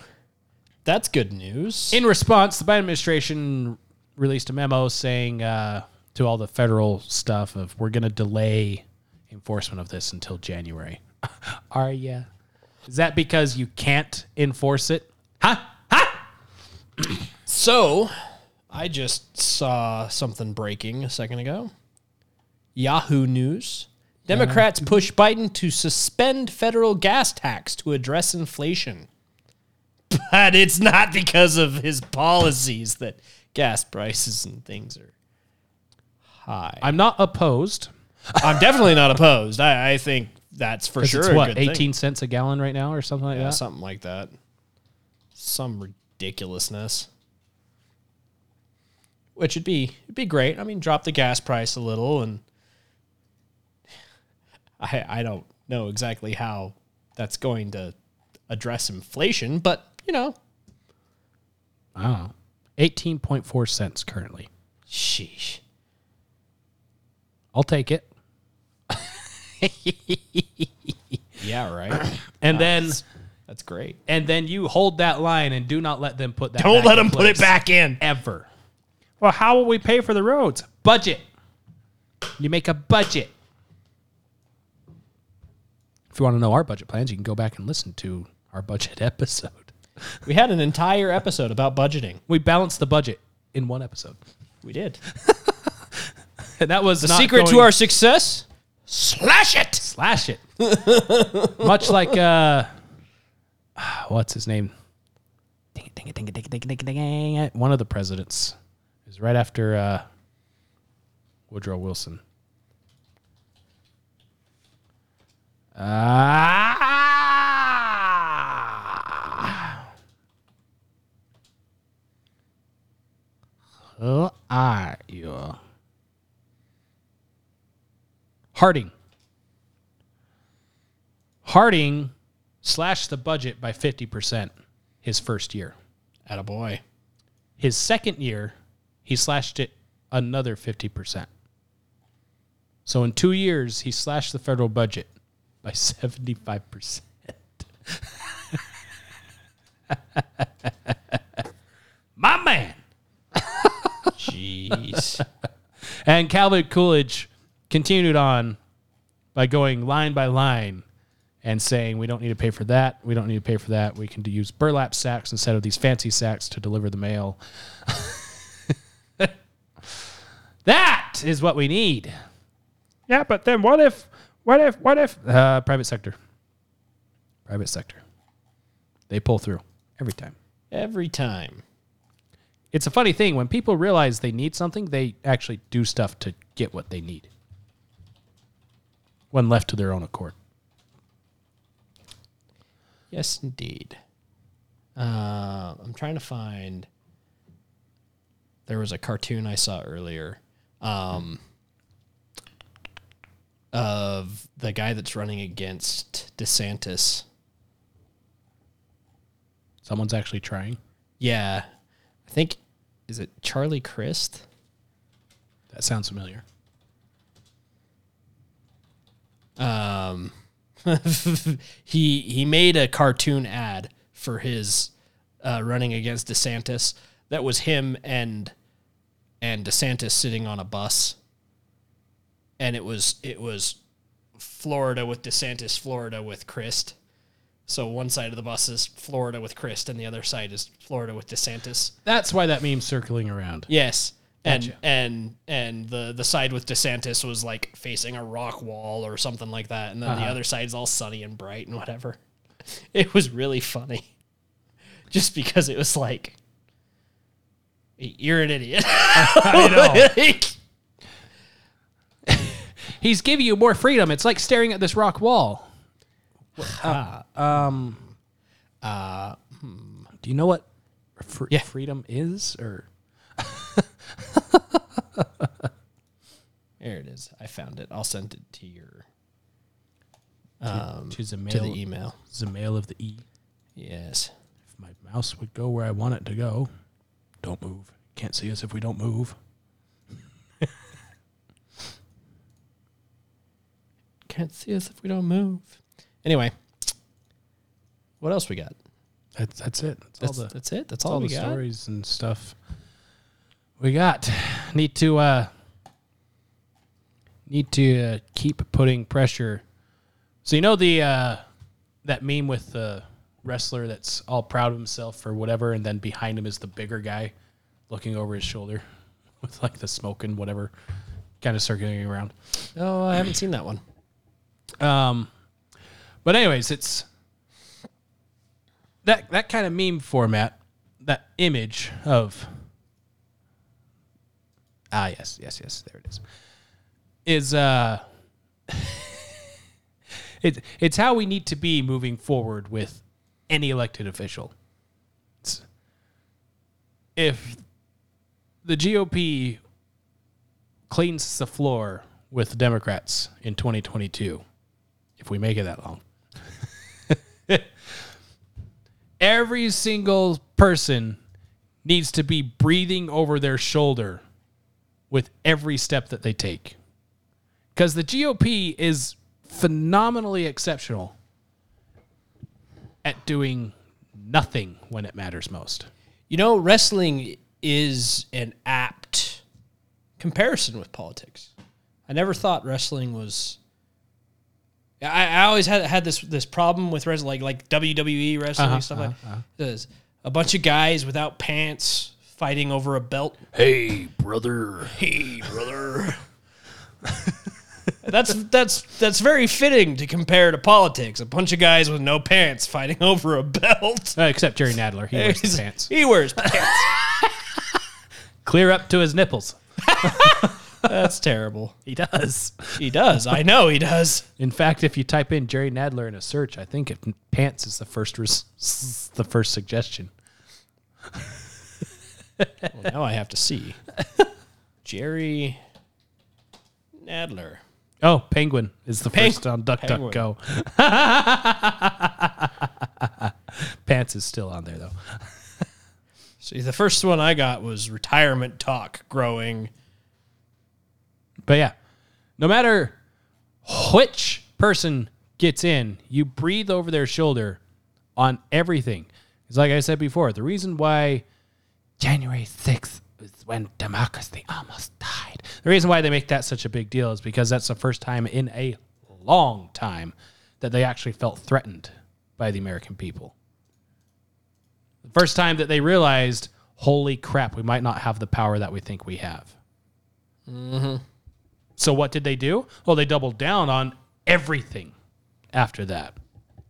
that's good news. In response, the Biden administration released a memo saying uh, to all the federal stuff of we're going to delay enforcement of this until January. Are you? Is that because you can't enforce it? Huh? Huh? So, I just saw something breaking a second ago. Yahoo News. Democrats push Biden to suspend federal gas tax to address inflation. But it's not because of his policies that gas prices and things are high. I'm not opposed. I'm definitely not opposed. I, I think that's for sure it's, what, a good eighteen thing. Cents a gallon right now or something like yeah, that? Something like that. Some ridiculousness. Which would be, it'd be great. I mean, drop the gas price a little, and I I don't know exactly how that's going to address inflation, but, you know. Wow. eighteen point four cents currently. Sheesh. I'll take it. Yeah, right. And nice. Then... That's great. And then you hold that line and do not let them put that Don't let them put it back in. Ever. Well, how will we pay for the roads? Budget. You make a budget. If you want to know our budget plans, you can go back and listen to our budget episode. We had an entire episode about budgeting. We balanced the budget in one episode. We did. And that was the secret going... to our success. Slash it. Slash it. Much like uh, what's his name? Ding it, ding it, ding it, ding it, ding it, ding it, ding it. One of the presidents. It was right after uh, Woodrow Wilson. Ah! Who are you? Harding. Harding slashed the budget by fifty percent his first year. Attaboy. His second year... he slashed it another fifty percent. So in two years, he slashed the federal budget by seventy-five percent. My man. Jeez. And Calvin Coolidge continued on by going line by line and saying, we don't need to pay for that. We don't need to pay for that. We can use burlap sacks instead of these fancy sacks to deliver the mail. That is what we need. Yeah, but then what if, what if, what if, uh, private sector, private sector, they pull through every time, every time. It's a funny thing. When people realize they need something, they actually do stuff to get what they need when left to their own accord. Yes, indeed. Uh, I'm trying to find, there was a cartoon I saw earlier. Um, of the guy that's running against DeSantis. Someone's actually trying? Yeah. I think, is it Charlie Crist? That sounds familiar. Um, he he made a cartoon ad for his uh, running against DeSantis. That was him and and DeSantis sitting on a bus. And it was it was Florida with DeSantis, Florida with Crist. So one side of the bus is Florida with Crist, and the other side is Florida with DeSantis. That's why that meme's circling around. Yes. And gotcha. and and the, the side with DeSantis was like facing a rock wall or something like that, and then uh-huh. the other side's all sunny and bright and whatever. It was really funny. Just because it was like, you're an idiot. I know. He's giving you more freedom. It's like staring at this rock wall. Uh, um, Uh, hmm. Do you know what fr- yeah. freedom is? Or there it is. I found it. I'll send it to your um, to, to, the mail, to the email. The mail of the E. Yes. If my mouse would go where I want it to go, don't move. Can't see us if we don't move. Can't see us if we don't move. Anyway, what else we got? That's that's it. That's, that's all the. That's it. That's, that's all, all we the got. Stories and stuff we got. Need to uh, need to uh, keep putting pressure. So you know the uh, that meme with the wrestler that's all proud of himself or whatever, and then behind him is the bigger guy looking over his shoulder with like the smoke and whatever kind of circulating around. Oh, I haven't seen that one. Um, but anyways, it's that that kind of meme format, that image of ah yes, yes, yes, there it is. Is uh, it's it's how we need to be moving forward with any elected official. It's, if the G O P cleans the floor with the Democrats in twenty twenty-two. If we make it that long. Every single person needs to be breathing over their shoulder with every step that they take. Because the G O P is phenomenally exceptional at doing nothing when it matters most. You know, wrestling is an apt comparison with politics. I never thought wrestling was... I, I always had had this this problem with wrestling, like like W W E wrestling uh-huh, and stuff uh-huh, like uh-huh. that. A bunch of guys without pants fighting over a belt. Hey, brother. Hey, brother. that's that's that's very fitting to compare to politics. A bunch of guys with no pants fighting over a belt. Uh, except Jerry Nadler. He wears the pants. He wears pants. Clear up to his nipples. That's terrible. He does. He does. I know he does. In fact, if you type in Jerry Nadler in a search, I think if pants is the first res- the first suggestion. Well, now I have to see. Jerry Nadler. Oh, penguin is the Peng- first on DuckDuckGo. Pants is still on there, though. See, the first one I got was retirement talk growing... But yeah, no matter which person gets in, you breathe over their shoulder on everything. It's like I said before, the reason why January sixth is when democracy almost died. The reason why they make that such a big deal is because that's the first time in a long time that they actually felt threatened by the American people. The first time that they realized, holy crap, we might not have the power that we think we have. Mm-hmm. So what did they do? Well, they doubled down on everything after that.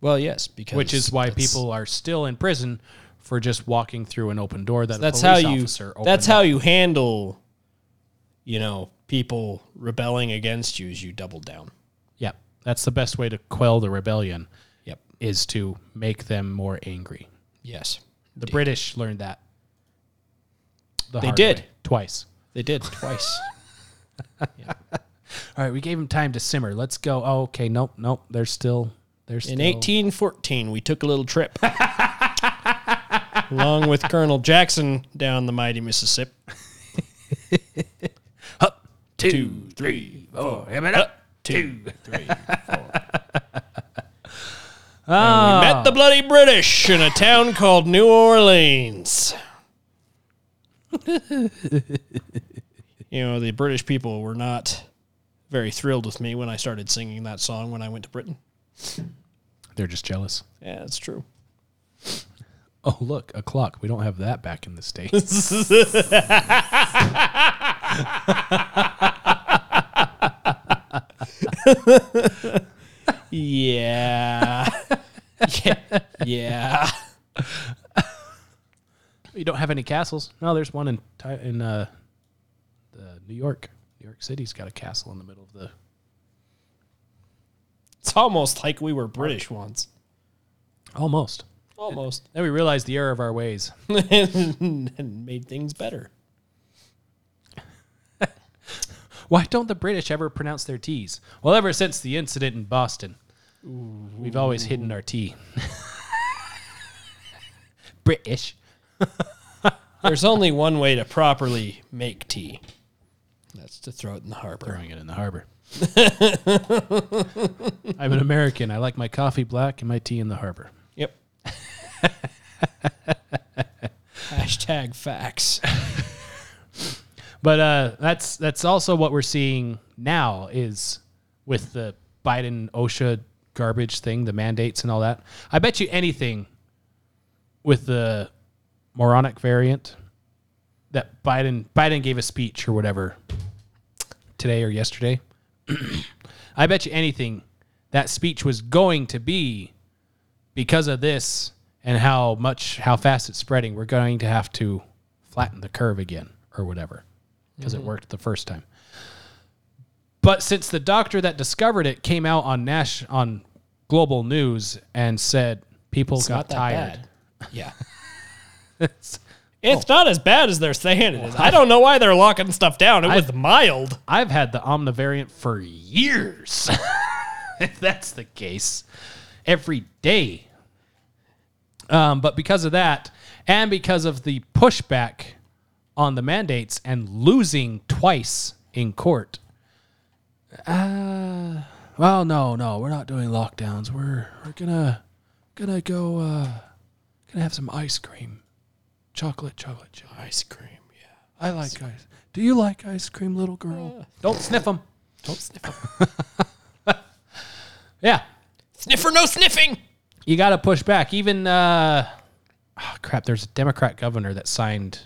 Well, yes, because which is why people are still in prison for just walking through an open door that that's a police how you, officer opened. That's how up. You handle, you know, people rebelling against you is you double down. Yep. That's the best way to quell the rebellion. Yep. Is to make them more angry. Yes. The indeed. British learned that. The they did. Way, twice. They did. Twice. Yeah. All right, we gave him time to simmer. Let's go. Oh, okay, nope, nope. They're still, they're still. In eighteen fourteen, we took a little trip, along with Colonel Jackson down the mighty Mississippi. Up, two, two, three, four. Him it up, two, three, four. Oh. We met the bloody British in a town called New Orleans. You know, the British people were not very thrilled with me when I started singing that song when I went to Britain. They're just jealous. Yeah, that's true. Oh, look, a clock. We don't have that back in the States. Yeah. Yeah. Yeah. You don't have any castles? No, there's one in... in uh, New York. New York City's got a castle in the middle of the... It's almost like we were British once. Almost. Almost. Then we realized the error of our ways and made things better. Why don't the British ever pronounce their T's? Well, ever since the incident in Boston, Ooh. we've always hidden our T. British. There's only one way to properly make tea. That's to throw it in the harbor. Throwing it in the harbor. I'm an American. I like my coffee black and my tea in the harbor. Yep. Hashtag facts. But uh, that's that's also what we're seeing now is with the Biden OSHA garbage thing, the mandates and all that. I bet you anything with the moronic variant that Biden Biden gave a speech or whatever today or yesterday. I bet you anything that speech was going to be because of this and how much how fast it's spreading. We're going to have to flatten the curve again or whatever. Because it worked the first time. But since the doctor that discovered it came out on Nash on global news and said people it's got tired. Bad. Yeah. it's it's oh. not as bad as they're saying it is. I don't know why they're locking stuff down. It I've, was mild. I've had the Omnivariant for years. If that's the case. Every day. Um, but because of that, and because of the pushback on the mandates and losing twice in court. Uh, well, no, no, we're not doing lockdowns. We're we're gonna gonna go uh, gonna have some ice cream, chocolate, chocolate, chocolate. Ice cream. Yeah, I like ice. ice. Do you like ice cream, little girl? Yeah. Don't sniff them. Don't sniff them. Yeah, sniff or no sniffing. You got to push back. Even uh, oh crap. There's a Democrat governor that signed.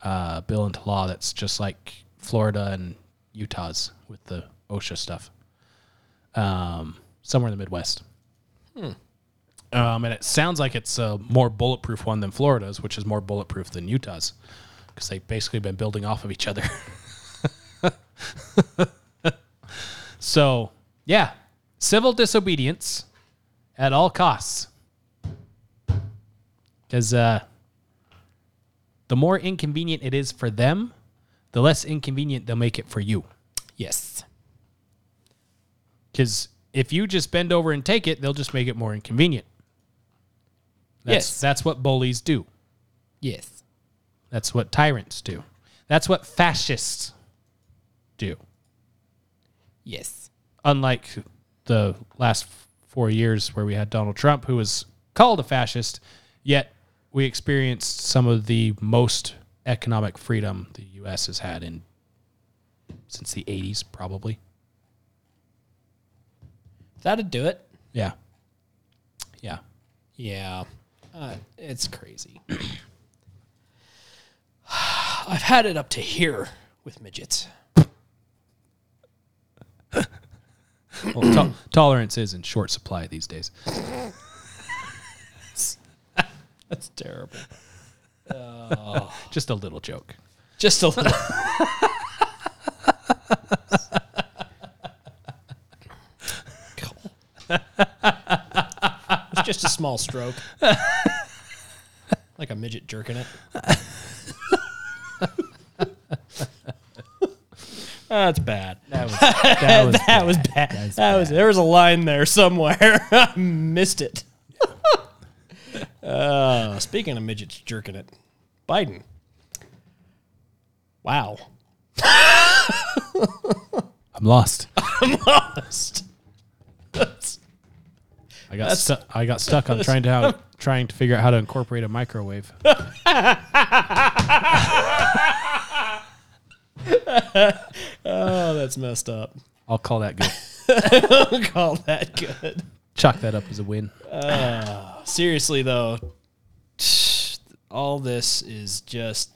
Uh, bill into law that's just like Florida and Utah's with the OSHA stuff. Um, somewhere in the Midwest. Hmm. Um, and it sounds like it's a more bulletproof one than Florida's, which is more bulletproof than Utah's because they've basically been building off of each other. So, yeah, civil disobedience at all costs. Because, uh, the more inconvenient it is for them, the less inconvenient they'll make it for you. Yes. Because if you just bend over and take it, they'll just make it more inconvenient. That's, yes. That's what bullies do. Yes. That's what tyrants do. That's what fascists do. Yes. Unlike the last four years where we had Donald Trump, who was called a fascist, yet we experienced some of the most economic freedom the U S has had in since the eighties, probably. That'd do it. Yeah. Yeah. Yeah. Uh, it's crazy. I've had it up to here with midgets. Well, to- tolerance is in short supply these days. That's terrible. Oh. Just a little joke. Just a little. It's just a small stroke. Like a midget jerking it. That's bad. That was, that was, that bad. was bad. That was that bad. Was, there was a line there somewhere. I missed it. Uh, speaking of midgets jerking it, Biden. Wow. I'm lost. I'm lost. That's, I got stuck. I got stuck on trying to how, trying to figure out how to incorporate a microwave. Oh, that's messed up. I'll call that good. I'll call that good. Chalk that up as a win. Uh, seriously, though, all this is just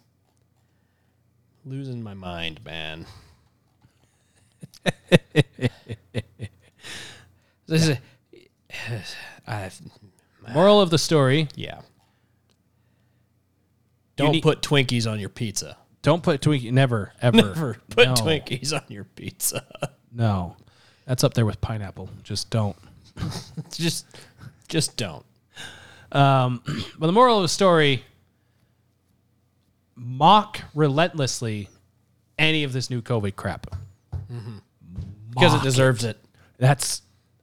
losing my mind, man. This is a, I've, Moral of the story. Yeah. Don't need, put Twinkies on your pizza. Don't put Twinkies. Never, ever. Never put no. Twinkies on your pizza. No. That's up there with pineapple. Just don't. just just don't. Um, but the moral of the story, mock relentlessly any of this new COVID crap. Mm-hmm. Because it deserves it. That's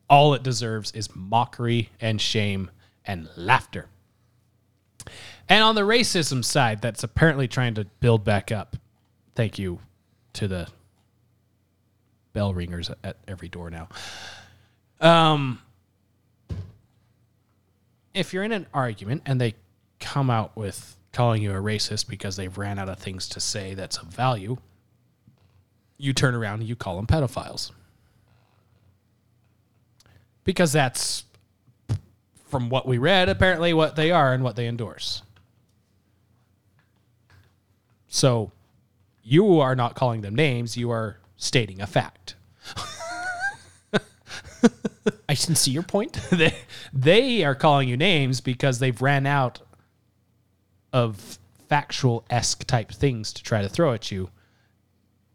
all it deserves, is mockery and shame and laughter. And on the racism side, that's apparently trying to build back up. Thank you to the bell ringers at every door now. Um, if you're in an argument and they come out with calling you a racist because they've ran out of things to say that's of value, you turn around and you call them pedophiles. Because that's, from what we read, apparently what they are and what they endorse. So you are not calling them names. You are stating a fact. I can see your point. They, they are calling you names because they've ran out of factual-esque type things to try to throw at you.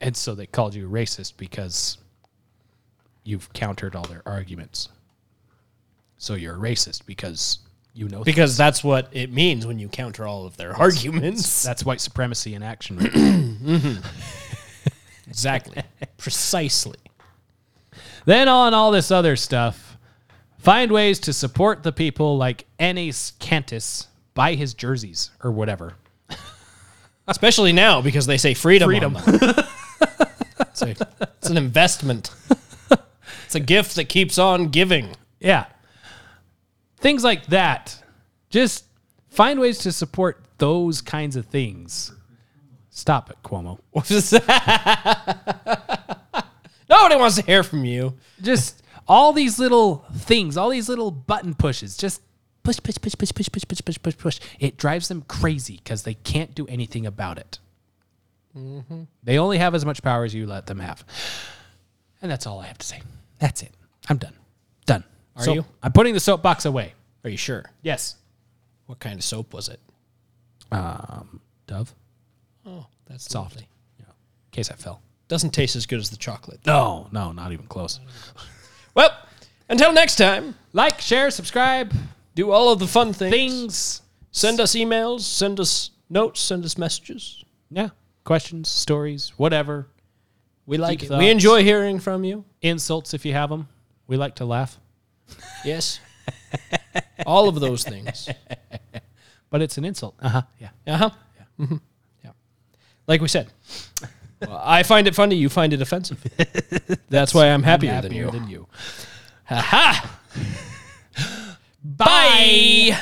And so they called you a racist because you've countered all their arguments. So you're a racist because you know Because things. That's what it means when you counter all of their that's, arguments. That's white supremacy in action. Right? Mm-hmm. Exactly. Precisely. Then on all this other stuff, find ways to support the people like Ennis Cantus, buy his jerseys or whatever. Especially now because they say freedom. Freedom. On them. it's, a, it's an investment. It's a gift that keeps on giving. Yeah. Things like that. Just find ways to support those kinds of things. Stop it, Cuomo. Nobody wants to hear from you. Just all these little things, all these little button pushes. Just push, push, push, push, push, push, push, push, push, push. It drives them crazy because they can't do anything about it. Mm-hmm. They only have as much power as you let them have. And that's all I have to say. That's it. I'm done. Done. Are so, you? I'm putting the soapbox away. Are you sure? Yes. What kind of soap was it? Um, Dove. Oh, that's soft. Lovely. Yeah. In case I fell. Doesn't taste as good as the chocolate. No, no, not even close. Not even close. Well, until next time, like, share, subscribe, do all of the fun things. Things. Send us emails, send us notes, send us messages. Yeah. Questions, stories, whatever. We like it. We enjoy hearing from you. Insults if you have them. We like to laugh. Yes. All of those things. But it's an insult. Uh-huh. Yeah. Uh-huh. Yeah. Mm-hmm. Yeah. Like we said, well, I find it funny. You find it offensive. That's, That's why I'm happier, I'm happier than you. Than you. Ha-ha! Bye! Bye.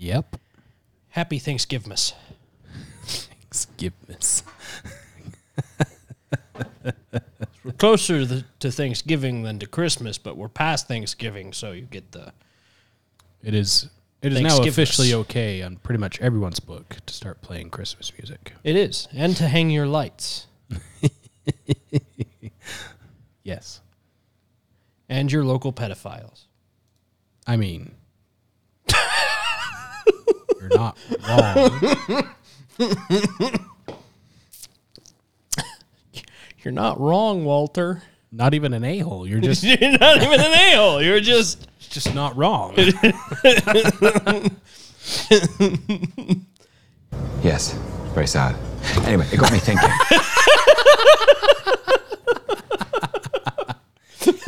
Yep. Happy Thanksgivmas. Thanksgivmas. We're closer the, to Thanksgiving than to Christmas, but we're past Thanksgiving, so you get the... It is It is now officially okay on pretty much everyone's book to start playing Christmas music. It is, and to hang your lights. Yes. And your local pedophiles. I mean... You're not wrong. You're not wrong, Walter. Not even an a-hole. You're just You're not even an a-hole. You're just just not wrong. Yes, very sad. Anyway, it got me thinking.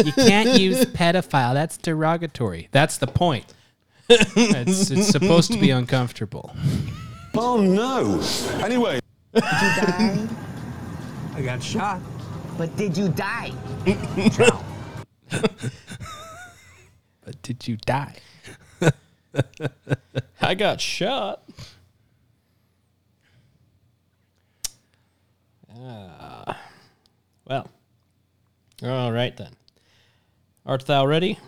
You can't use pedophile. That's derogatory. That's the point. it's, it's supposed to be uncomfortable. Oh, no. Anyway. Did you die? I got shot. But did you die? No. But did you die? I got shot. Uh, well. All right, then. Art thou ready?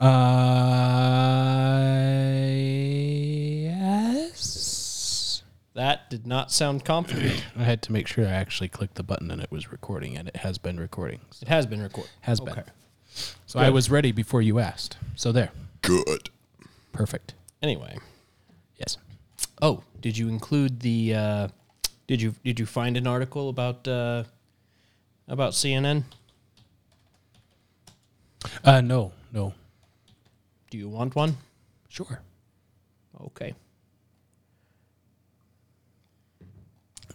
Uh, yes. That did not sound confident. I had to make sure I actually clicked the button and it was recording, and it has been recording. So. It has been recording. Has okay. been. So Good. I was ready before you asked. So there. Good. Perfect. Anyway. Yes. Oh, did you include the? Uh, did you did you find an article about uh, about C N N? Uh, no, no. Do you want one? Sure. Okay.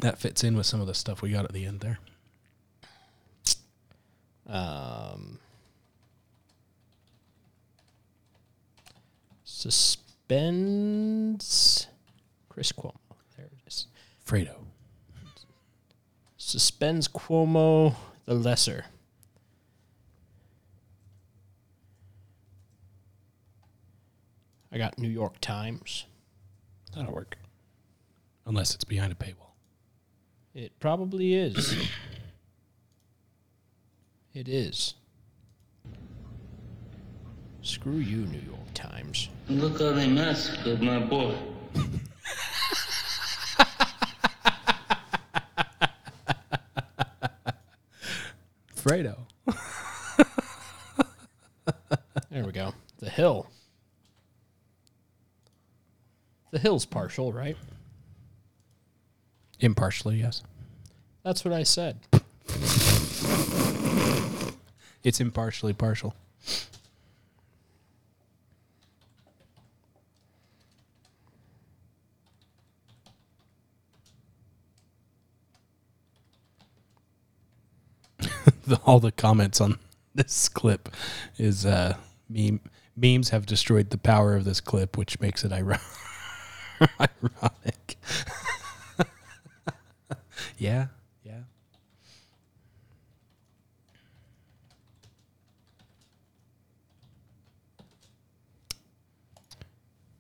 That fits in with some of the stuff we got at the end there. Um, suspends Chris Cuomo. There it is. Fredo. Suspends Cuomo the lesser. I got New York Times. That'll work. Unless it's behind a paywall. It probably is. It is. Screw you, New York Times. Look at the mask of my boy. Fredo. There we go. The Hill. The Hill's partial, right? Impartially, yes. That's what I said. It's impartially partial. the, all the comments on this clip is uh, meme. Memes have destroyed the power of this clip, which makes it ironic. ironic. Yeah, yeah.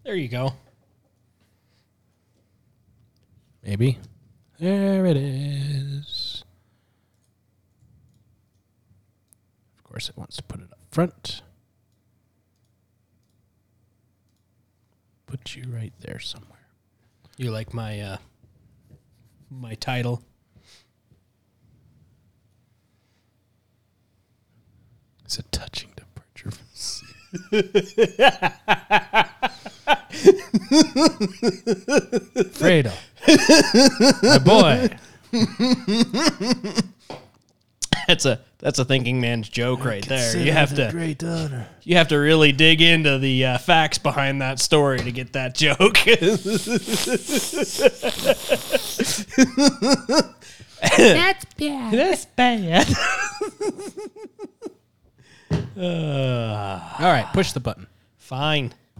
There you go. Maybe. There it is. Of course, it wants to put it up front. Put you right there somewhere. You like my... Uh My title. It's a touching departure from sin. Fredo. My boy. That's a that's a thinking man's joke right there. You have to great honor. You have to really dig into the uh, facts behind that story to get that joke. That's bad. That's bad. uh, All right, push the button. Fine.